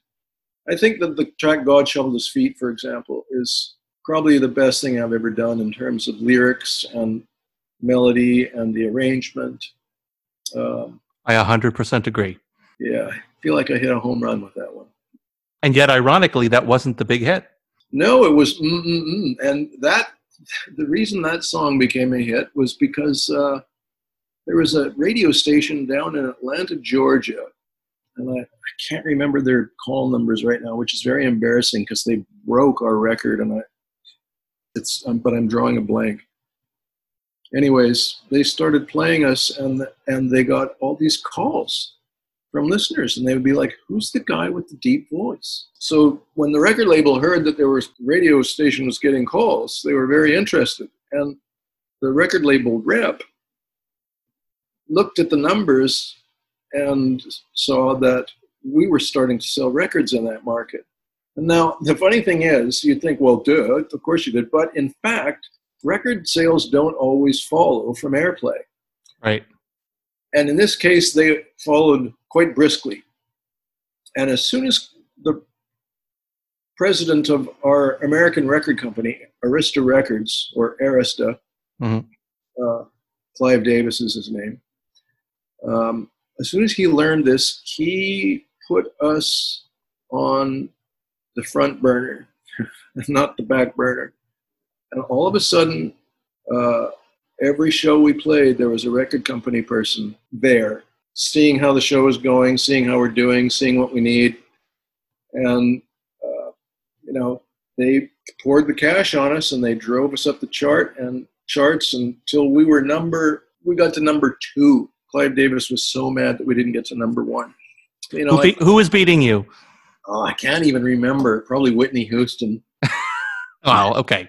I think that the track God Shuffled His Feet, for example, is probably the best thing I've ever done in terms of lyrics and melody and the arrangement. I 100% agree. Yeah, I feel like I hit a home run with that one. And yet, ironically, that wasn't the big hit. No, it was mm-mm-mm. And the reason that song became a hit was because there was a radio station down in Atlanta, Georgia, and I can't remember their call numbers right now, which is very embarrassing because they broke our record, and but I'm drawing a blank. Anyways, they started playing us, and they got all these calls from listeners, and they would be like, "Who's the guy with the deep voice?" So when the record label heard that radio station was getting calls, they were very interested. And the record label rep looked at the numbers and saw that we were starting to sell records in that market. Now, the funny thing is, you'd think, well, duh, of course you did. But in fact, record sales don't always follow from airplay. Right. And in this case, they followed quite briskly. And as soon as the president of our American record company, Arista Records, or Arista, Clive Davis is his name, as soon as he learned this, he put us on the front burner, not the back burner. And all of a sudden, every show we played, there was a record company person there, seeing how the show was going, seeing how we're doing, seeing what we need. And, they poured the cash on us, and they drove us up the charts until we got to number 2. Clive Davis was so mad that we didn't get to number 1. Who was beating you? Oh, I can't even remember. Probably Whitney Houston. Wow. Okay.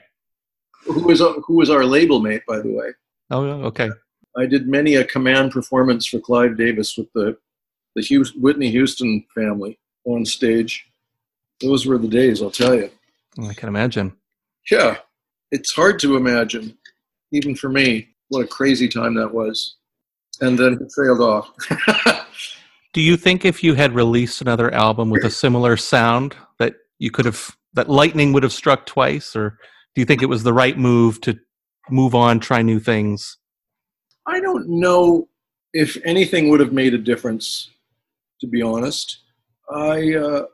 Who was our label mate, by the way? Oh, okay. I did many a command performance for Clive Davis with the Whitney Houston family on stage. Those were the days, I'll tell you. I can imagine. Yeah, it's hard to imagine, even for me. What a crazy time that was, and then it trailed off. Do you think if you had released another album with a similar sound that you could have, that lightning would have struck twice? Or do you think it was the right move to move on, try new things? I don't know if anything would have made a difference, to be honest, my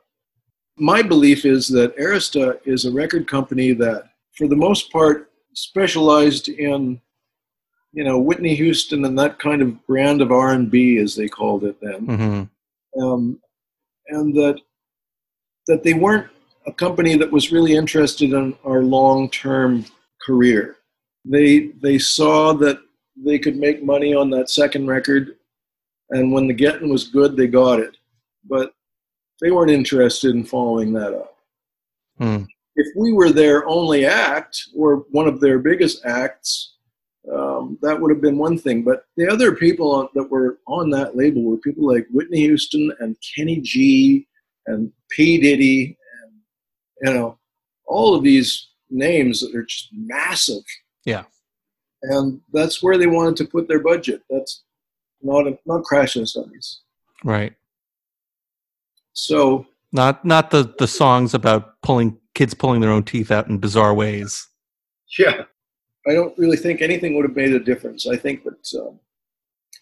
belief is that Arista is a record company that, for the most part, specialized in, you know, Whitney Houston and that kind of brand of R&B, as they called it then. Mm-hmm. And that they weren't a company that was really interested in our long-term career. They saw that they could make money on that second record, and when the getting was good, they got it. But they weren't interested in following that up. Mm. If we were their only act, or one of their biggest acts, that would have been one thing. But the other people that were on that label were people like Whitney Houston and Kenny G and P. Diddy, and, you know, all of these names that are just massive. Yeah. And that's where they wanted to put their budget. That's not Crash Test Dummies. Right. So not the songs about kids pulling their own teeth out in bizarre ways. Yeah. I don't really think anything would have made a difference. I think that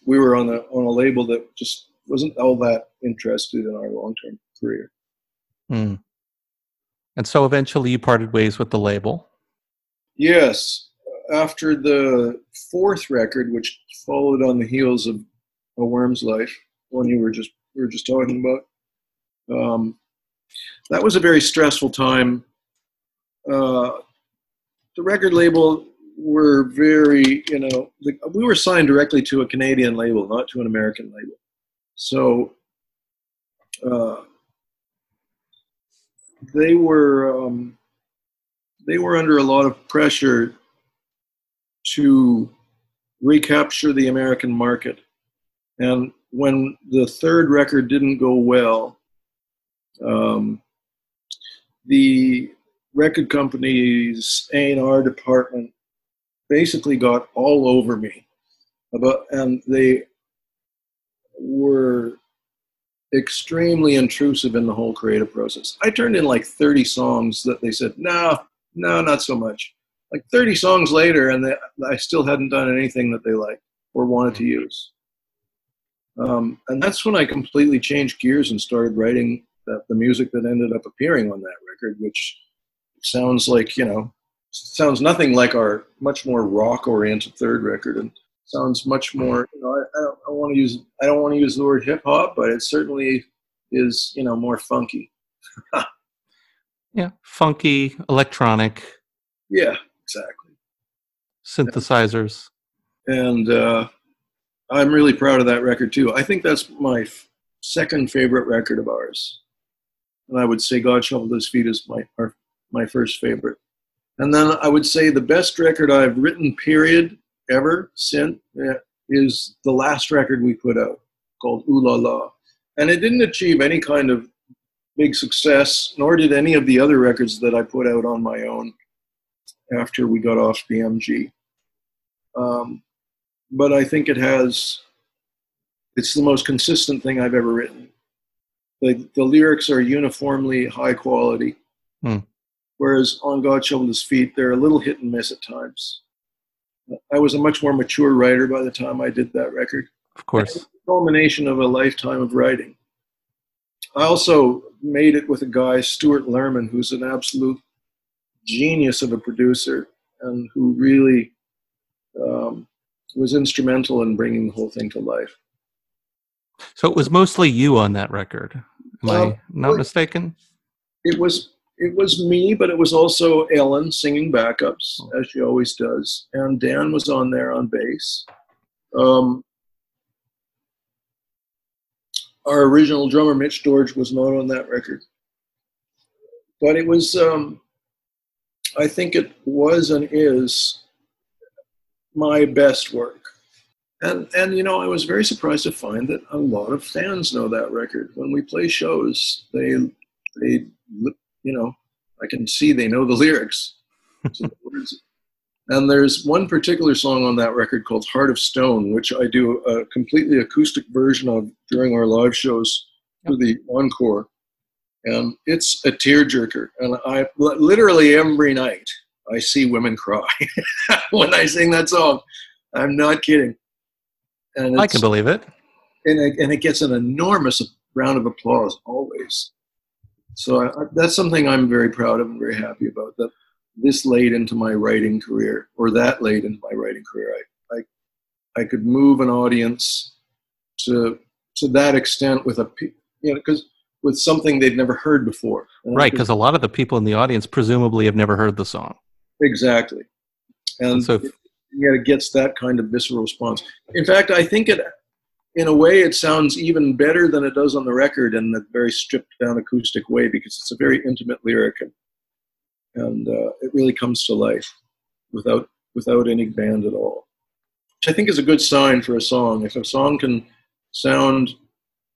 we were on a label that just wasn't all that interested in our long-term career. Mm. And so eventually you parted ways with the label? Yes. After the fourth record, which followed on the heels of A Worm's Life, one we were just talking about, that was a very stressful time. The record label were very, you know, we were signed directly to a Canadian label, not to an American label. So they were under a lot of pressure to recapture the American market. And when the third record didn't go well, the record company's A&R department basically got all over me, and they were extremely intrusive in the whole creative process. I turned in like 30 songs that they said, no, not so much. Like 30 songs later, and I still hadn't done anything that they liked or wanted to use. And that's when I completely changed gears and started writing the music that ended up appearing on that record, which sounds like, you know, sounds nothing like our much more rock-oriented third record, and sounds much more, you know, I don't want to use the word hip-hop, but it certainly is, you know, more funky. Yeah, funky, electronic. Yeah. Exactly. Synthesizers. And I'm really proud of that record, too. I think that's my second favorite record of ours. And I would say God Shuffled His Feet is my first favorite. And then I would say the best record I've written, period, ever since, is the last record we put out, called Ooh La La. And it didn't achieve any kind of big success, nor did any of the other records that I put out on my own after we got off the MG. But I think it's the most consistent thing I've ever written. The lyrics are uniformly high quality. Mm. Whereas on God Shuffled His Feet, they're a little hit and miss at times. I was a much more mature writer by the time I did that record. Of course. It's the culmination of a lifetime of writing. I also made it with a guy, Stuart Lerman, who's an absolute genius of a producer, and who really was instrumental in bringing the whole thing to life. So it was mostly you on that record. Am I not mistaken? It was me, but it was also Ellen singing backups, as she always does, and Dan was on there on bass. Our original drummer, Mitch Dorge, was not on that record. But it was... I think it was and is my best work. And you know, I was very surprised to find that a lot of fans know that record. When we play shows, they you know, I can see they know the lyrics. And there's one particular song on that record called Heart of Stone, which I do a completely acoustic version of during our live shows for the encore. And it's a tearjerker, and I literally every night I see women cry when I sing that song. I'm not kidding. And I can believe it. And it gets an enormous round of applause always. So that's something I'm very proud of and very happy about, that this late into my writing career, or that late into my writing career, I could move an audience to that extent with with something they'd never heard before. And right, because a lot of the people in the audience presumably have never heard the song. Exactly. And so it gets that kind of visceral response. In fact, I think in a way it sounds even better than it does on the record in that very stripped down acoustic way, because it's a very intimate lyric and it really comes to life without any band at all. Which I think is a good sign for a song. If a song can sound,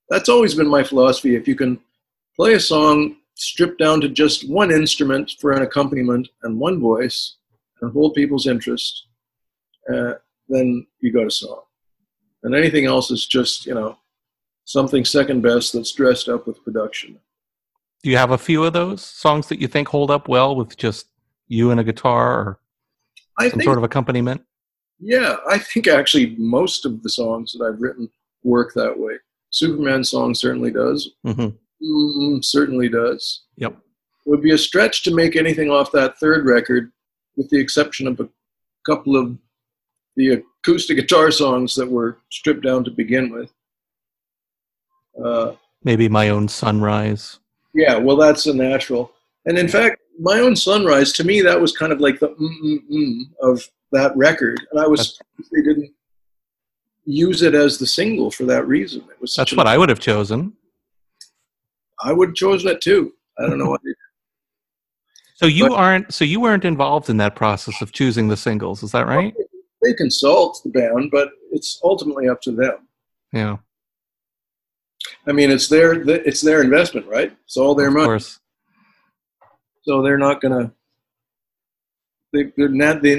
that's always been my philosophy. If you can play a song stripped down to just one instrument for an accompaniment and one voice and hold people's interest, then you got a song. And anything else is just, something second best that's dressed up with production. Do you have a few of those songs that you think hold up well with just you and a guitar or sort of accompaniment? Yeah, I think actually most of the songs that I've written work that way. Superman's Song certainly does. Mm-hmm. Certainly does. Yep. It would be a stretch to make anything off that third record, with the exception of a couple of the acoustic guitar songs that were stripped down to begin with. Maybe My Own Sunrise. Yeah, well, that's a natural. And in fact, My Own Sunrise, to me, that was kind of like the of that record, and I was surprised they didn't use it as the single for that reason. It was such what I would have chosen. I would have chosen it too. I don't know why. So you weren't involved in that process of choosing the singles, is that right? Well, they consult the band, but it's ultimately up to them. Yeah. I mean, it's their investment, right? It's all their money. Of course. So they're not going to. They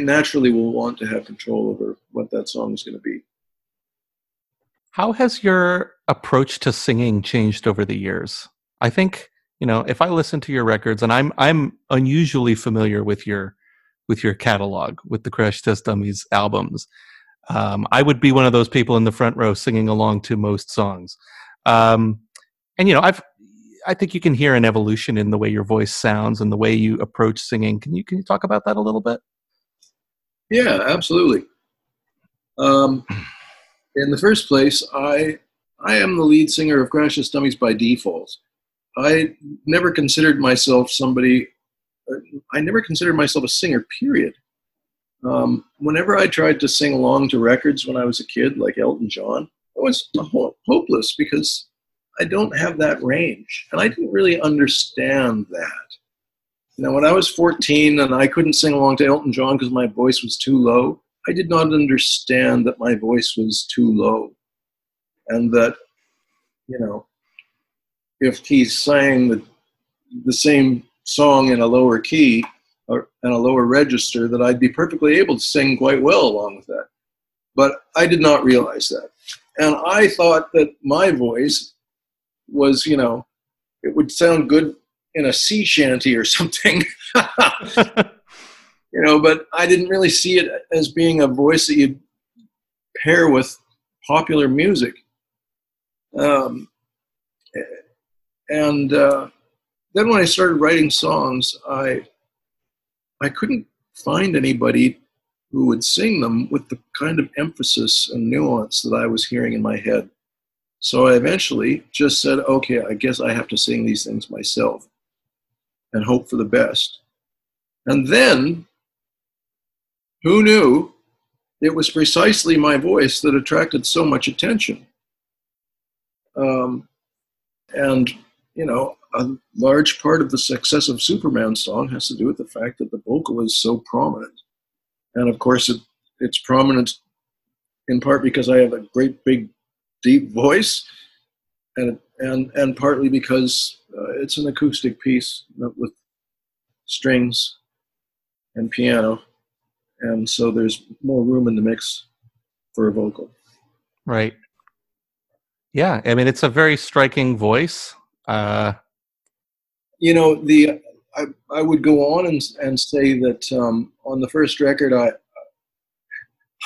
naturally will want to have control over what that song is going to be. How has your approach to singing changed over the years? I think, if I listen to your records, and I'm unusually familiar with your catalog, with the Crash Test Dummies albums. I would be one of those people in the front row singing along to most songs. I think you can hear an evolution in the way your voice sounds and the way you approach singing. Can you talk about that a little bit? Yeah, absolutely. In the first place, I am the lead singer of Crash Test Dummies by default. I never considered myself a singer, period. Whenever I tried to sing along to records when I was a kid, like Elton John, I was hopeless because I don't have that range. And I didn't really understand that. When I was 14 and I couldn't sing along to Elton John because my voice was too low, I did not understand that my voice was too low. And that, if he sang the same song in a lower key or in a lower register, that I'd be perfectly able to sing quite well along with that. But I did not realize that. And I thought that my voice was, it would sound good in a sea shanty or something, but I didn't really see it as being a voice that you'd pair with popular music. Then when I started writing songs, I couldn't find anybody who would sing them with the kind of emphasis and nuance that I was hearing in my head. So I eventually just said, okay, I guess I have to sing these things myself and hope for the best. And then, who knew, it was precisely my voice that attracted so much attention. A large part of the success of Superman's Song has to do with the fact that the vocal is so prominent. And of course, it's prominent in part because I have a great big deep voice, and partly because it's an acoustic piece with strings and piano, and so there's more room in the mix for a vocal. Right. Yeah, I mean, it's a very striking voice. I would go on and say that on the first record I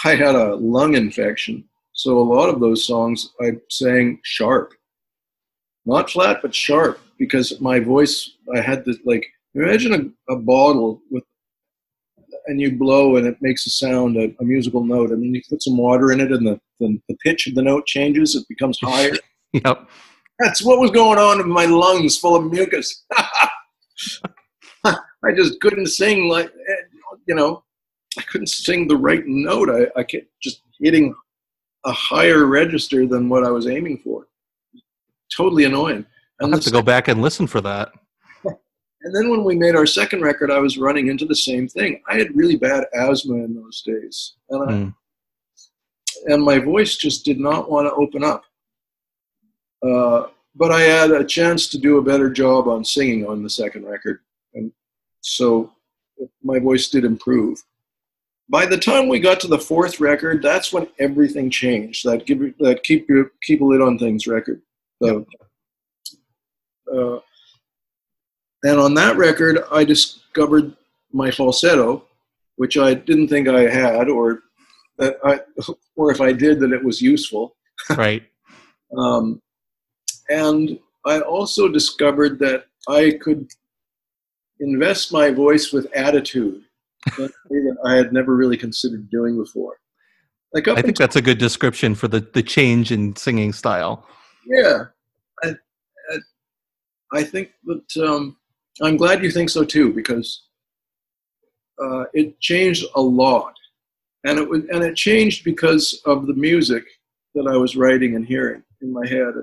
had a lung infection. So a lot of those songs I sang sharp, not flat, but sharp, because my voice, I had this, like, imagine a bottle with, and you blow and it makes a sound, a musical note. I mean, you put some water in it and the pitch of the note changes, it becomes higher. Yep. That's what was going on in my lungs full of mucus. I just couldn't sing, like, you know, I couldn't sing the right note. I kept just hitting a higher register than what I was aiming for. Totally annoying. And I'll have to go back and listen for that. And then when we made our second record, I was running into the same thing. I had really bad asthma in those days. And and my voice just did not want to open up. But I had a chance to do a better job on singing on the second record. And so my voice did improve. By the time we got to the fourth record, that's when everything changed. That keep a lid on things record. So, and on that record, I discovered my falsetto, which I didn't think I had, or if I did, that it was useful. Right. And I also discovered that I could invest my voice with attitude, that I had never really considered doing before. Like, I think that's a good description for the change in singing style. Yeah. I think that I'm glad you think so too, because it changed a lot, and it changed because of the music that I was writing and hearing in my head,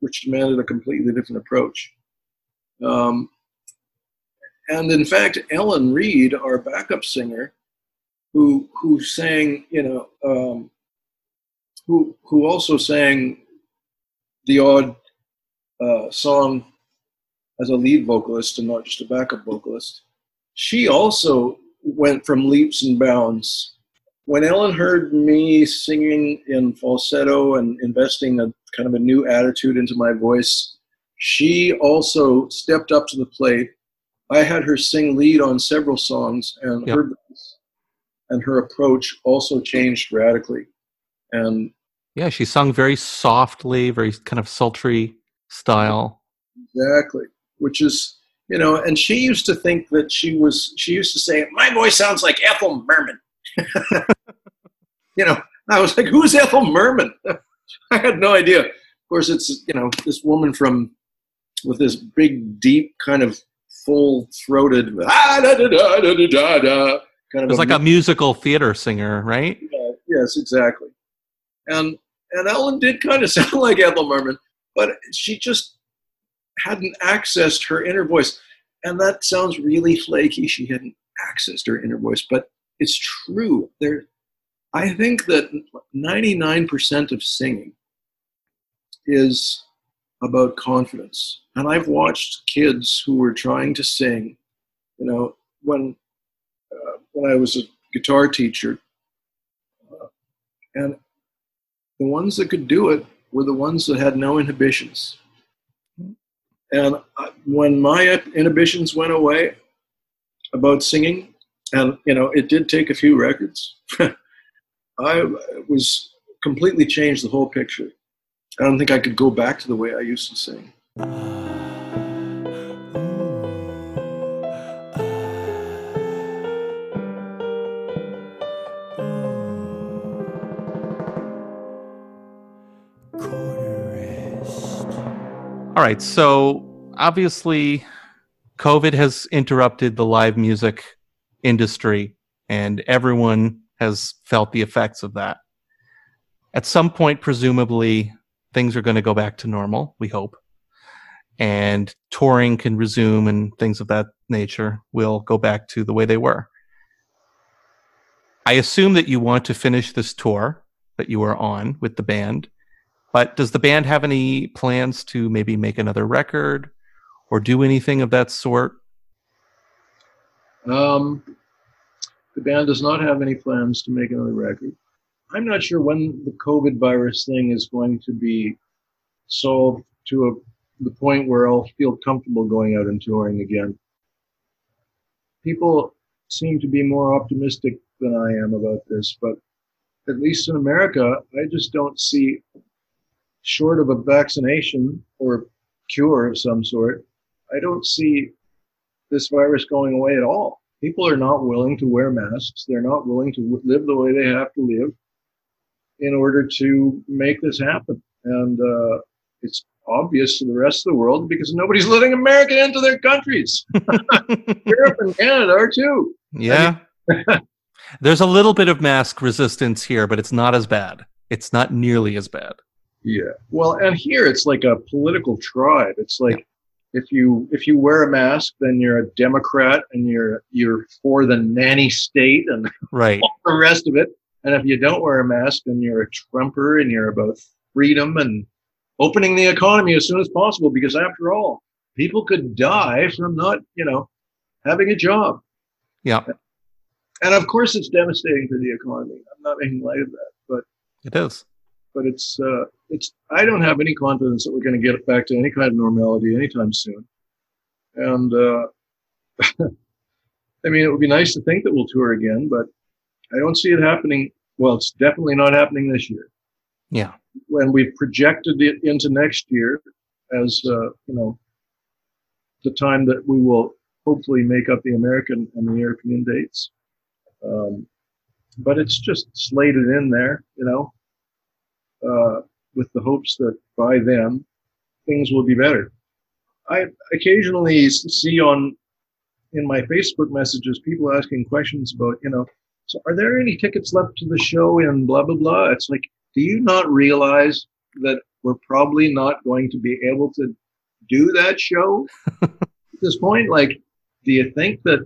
which demanded a completely different approach. And in fact, Ellen Reed, our backup singer, who sang, you know, who also sang the odd song as a lead vocalist and not just a backup vocalist, she also went from leaps and bounds. When Ellen heard me singing in falsetto and investing a kind of a new attitude into my voice, she also stepped up to the plate. I had her sing lead on several songs, and her voice and her approach also changed radically. And yeah, she sung very softly, very kind of sultry style. Exactly, which is, you know, and she used to think that she used to say, my voice sounds like Ethel Merman. You know, I was like, who's Ethel Merman? I had no idea. Of course, it's, you know, this woman with this big, deep, kind of full-throated, kind of. It's like a musical theater singer, right? Yeah, yes, exactly. And Ellen did kind of sound like Ethel Merman, but she just hadn't accessed her inner voice. And that sounds really flaky. She hadn't accessed her inner voice, but it's true. I think that 99% of singing is about confidence. And I've watched kids who were trying to sing, you know, when I was a guitar teacher, and the ones that could do it were the ones that had no inhibitions. And when my inhibitions went away about singing, and, you know, it did take a few records, completely changed the whole picture. I don't think I could go back to the way I used to sing. All right, so obviously COVID has interrupted the live music industry, and everyone has felt the effects of that. At some point, presumably, things are going to go back to normal, we hope, and touring can resume and things of that nature will go back to the way they were. I assume that you want to finish this tour that you are on with the band. But does the band have any plans to maybe make another record or do anything of that sort? The band does not have any plans to make another record. I'm not sure when the COVID virus thing is going to be solved to the point where I'll feel comfortable going out and touring again. People seem to be more optimistic than I am about this, but at least in America, I just don't see, short of a vaccination or cure of some sort, I don't see this virus going away at all. People are not willing to wear masks. They're not willing to live the way they have to live in order to make this happen. And it's obvious to the rest of the world because nobody's letting America into their countries. Europe and Canada are too. Yeah. I mean, there's a little bit of mask resistance here, but it's not as bad. It's not nearly as bad. Yeah. Well, and here it's like a political tribe. It's like, if you wear a mask, then you're a Democrat and you're for the nanny state and all the rest of it. And if you don't wear a mask, then you're a Trumper and you're about freedom and opening the economy as soon as possible, because after all, people could die from not, having a job. Yeah. And of course it's devastating to the economy. I'm not making light of that, but it is. But it's. I don't have any confidence that we're going to get back to any kind of normality anytime soon. And I mean, it would be nice to think that we'll tour again, but I don't see it happening. Well, it's definitely not happening this year. Yeah. When we've projected it into next year as the time that we will hopefully make up the American and the European dates, but it's just slated in there, with the hopes that by then things will be better. I occasionally see in my Facebook messages people asking questions about, so are there any tickets left to the show in blah, blah, blah? It's like, do you not realize that we're probably not going to be able to do that show at this point? Like, do you think that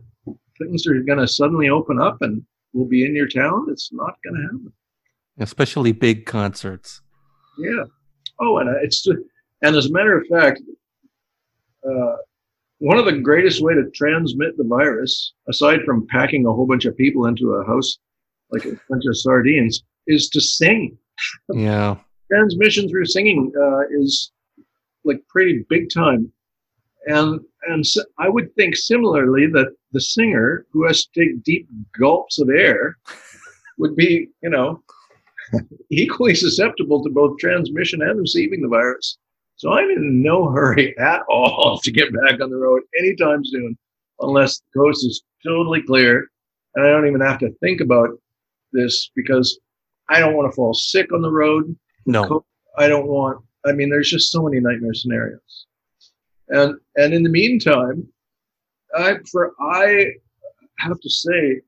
things are going to suddenly open up and we'll be in your town? It's not going to happen. Especially big concerts. Yeah. Oh, and as a matter of fact, one of the greatest way to transmit the virus, aside from packing a whole bunch of people into a house like a bunch of sardines, is to sing. Yeah. Transmission through singing is like pretty big time, and so I would think similarly that the singer who has to take deep gulps of air would be, equally susceptible to both transmission and receiving the virus. So I'm in no hurry at all to get back on the road anytime soon, unless the coast is totally clear and I don't even have to think about this, because I don't want to fall sick on the road. No, there's just so many nightmare scenarios. And in the meantime, I have to say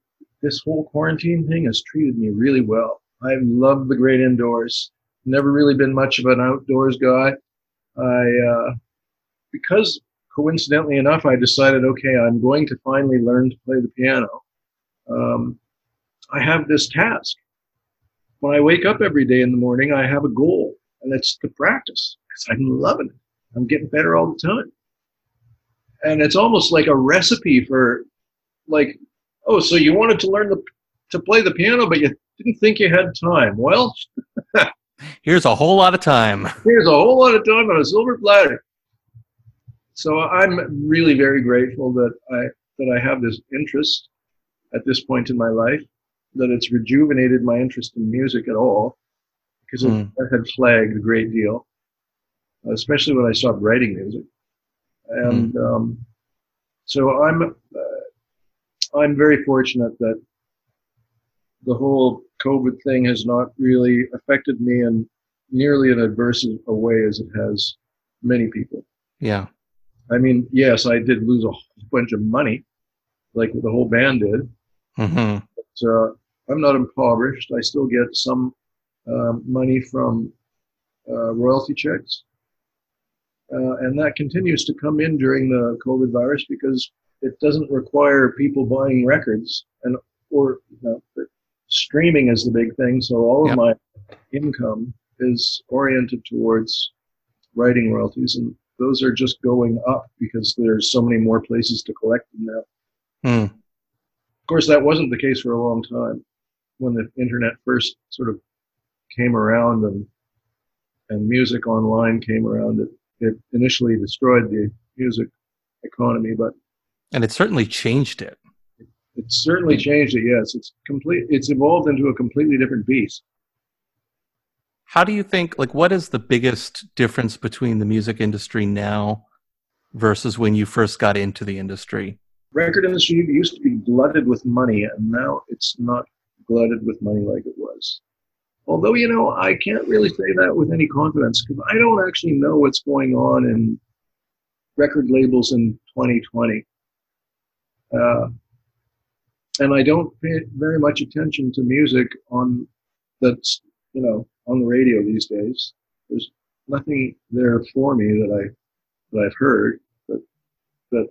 this whole quarantine thing has treated me really well. I love the great indoors. Never really been much of an outdoors guy. Because coincidentally enough, I decided, okay, I'm going to finally learn to play the piano. I have this task. When I wake up every day in the morning, I have a goal, and it's to practice, because I'm loving it. I'm getting better all the time. And it's almost like a recipe for, like, oh, so you wanted to learn to play the piano, but you didn't think you had time. Well, here's a whole lot of time. Here's a whole lot of time on a silver platter. So I'm really very grateful that I have this interest at this point in my life, that it's rejuvenated my interest in music at all, because it had flagged a great deal, especially when I stopped writing music. And so I'm very fortunate that the whole COVID thing has not really affected me in nearly an adverse a way as it has many people. Yeah. I mean, yes, I did lose a whole bunch of money, like the whole band did. Mm-hmm. But I'm not impoverished. I still get some money from royalty checks. And that continues to come in during the COVID virus, because it doesn't require people buying records streaming is the big thing, so all of my income is oriented towards writing royalties, and those are just going up because there's so many more places to collect them now. Mm. Of course, that wasn't the case for a long time when the internet first sort of came around and music online came around. It initially destroyed the music economy, but and it certainly changed it. It's certainly changed it, yes. It's evolved into a completely different beast. How do you think, what is the biggest difference between the music industry now versus when you first got into the industry? Record industry used to be glutted with money, and now it's not glutted with money like it was. Although, I can't really say that with any confidence, because I don't actually know what's going on in record labels in 2020. And I don't pay very much attention to music on the radio these days. There's nothing there for me that I've heard that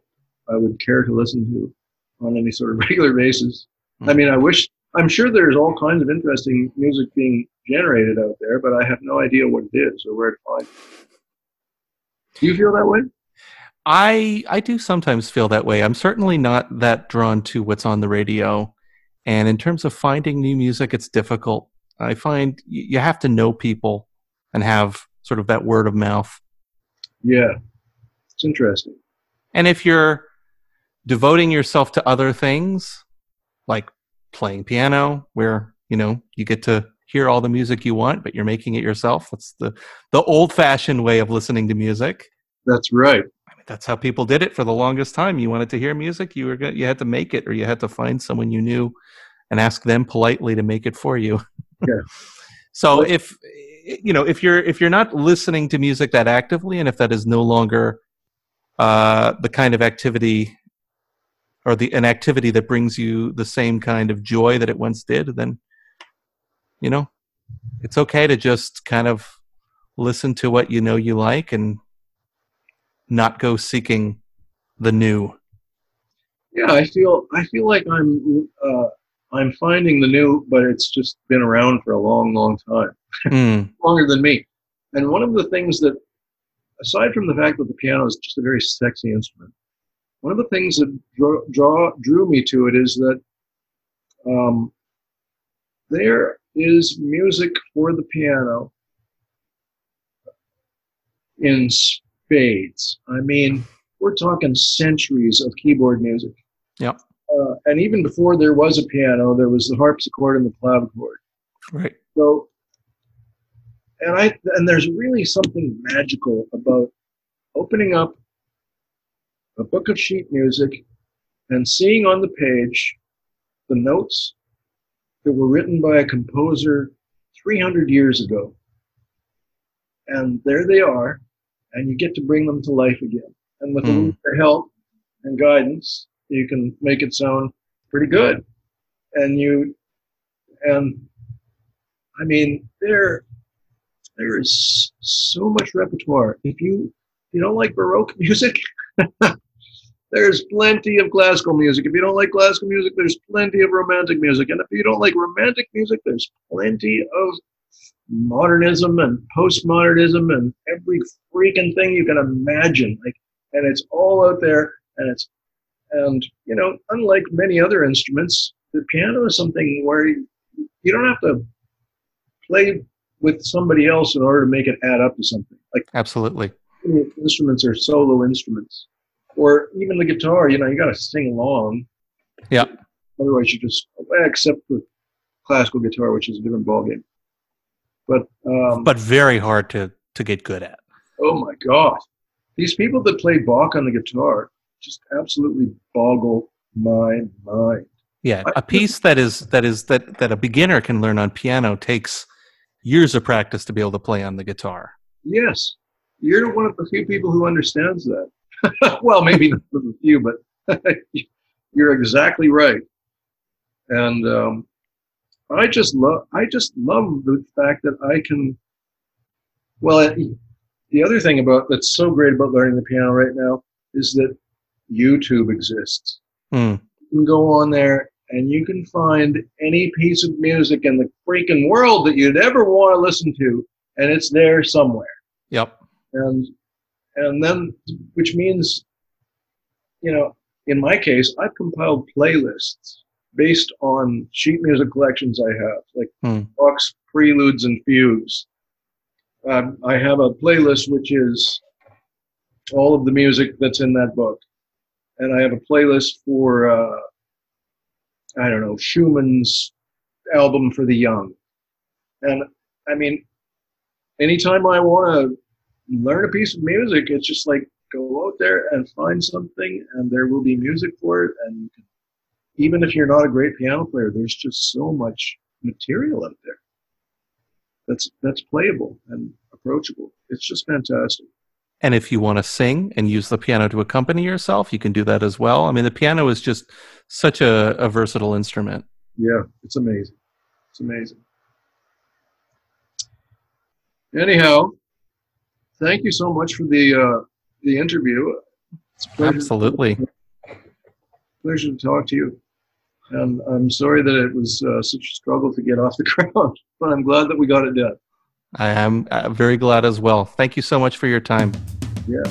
I would care to listen to on any sort of regular basis. Mm-hmm. I'm sure there's all kinds of interesting music being generated out there, but I have no idea what it is or where to find it. Do you feel that way? I do sometimes feel that way. I'm certainly not that drawn to what's on the radio. And in terms of finding new music, it's difficult. I find you have to know people and have sort of that word of mouth. Yeah, it's interesting. And if you're devoting yourself to other things, like playing piano, where you get to hear all the music you want, but you're making it yourself, that's the old-fashioned way of listening to music. That's right. That's how people did it for the longest time. You wanted to hear music, you had to make it, or you had to find someone you knew and ask them politely to make it for you. Yeah. So if you're not listening to music that actively, and if that is no longer the kind of activity or an activity that brings you the same kind of joy that it once did, then it's okay to just kind of listen to what you like and not go seeking the new. Yeah, I feel like I'm finding the new, but it's just been around for a long, long time, longer than me. And one of the things that, aside from the fact that the piano is just a very sexy instrument, one of the things that drew me to it is that there is music for the piano in spades. We're talking centuries of keyboard music. Yep. And even before there was a piano, there was the harpsichord and the clavichord. Right. So, and there's really something magical about opening up a book of sheet music and seeing on the page the notes that were written by a composer 300 years ago. And there they are, and you get to bring them to life again. And with a little bit of help and guidance, you can make it sound pretty good. And there is so much repertoire. If you don't like Baroque music, there's plenty of classical music. If you don't like classical music, there's plenty of romantic music. And if you don't like romantic music, there's plenty of modernism and postmodernism and every freaking thing you can imagine. And it's all out there, and unlike many other instruments, the piano is something where you don't have to play with somebody else in order to make it add up to something. Absolutely. Instruments are solo instruments. Or even the guitar, you got to sing along. Yeah. Otherwise you just, except with classical guitar, which is a different ballgame. But very hard to get good at. Oh my God. These people that play Bach on the guitar just absolutely boggle my mind. Yeah, a piece that a beginner can learn on piano takes years of practice to be able to play on the guitar. Yes. You're one of the few people who understands that. Well, maybe not the few, but you're exactly right. And I just love the fact that I can. Well, the other thing that's so great about learning the piano right now is that YouTube exists. You can go on there and you can find any piece of music in the freaking world that you'd ever want to listen to, and it's there somewhere. Yep. And then, which means, in my case, I've compiled playlists based on sheet music collections I have, Bach's Preludes and Fugues. I have a playlist which is all of the music that's in that book. And I have a playlist for I don't know, Schumann's album for the young. And I mean, anytime I want to learn a piece of music, it's just like, go out there and find something, and there will be music for it. And even if you're not a great piano player, there's just so much material out there that's playable and approachable. It's just fantastic. And if you want to sing and use the piano to accompany yourself, you can do that as well. I mean, the piano is just such a versatile instrument. Yeah, it's amazing. It's amazing. Anyhow, thank you so much for the interview. It's a pleasure. Absolutely. Pleasure to talk to you. And I'm sorry that it was such a struggle to get off the ground, but I'm glad that we got it done. I am very glad as well. Thank you so much for your time. Yeah.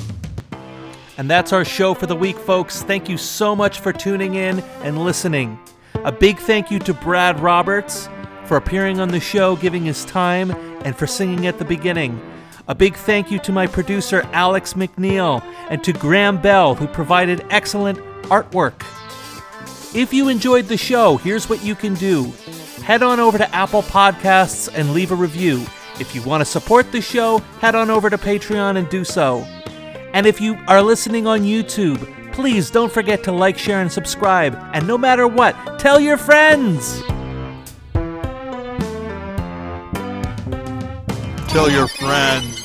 And that's our show for the week, folks. Thank you so much for tuning in and listening. A big thank you to Brad Roberts for appearing on the show, giving his time, and for singing at the beginning. A big thank you to my producer, Alex McNeil, and to Graham Bell, who provided excellent artwork. If you enjoyed the show, here's what you can do. Head on over to Apple Podcasts and leave a review. If you want to support the show, head on over to Patreon and do so. And if you are listening on YouTube, please don't forget to like, share, and subscribe. And no matter what, tell your friends! Tell your friends.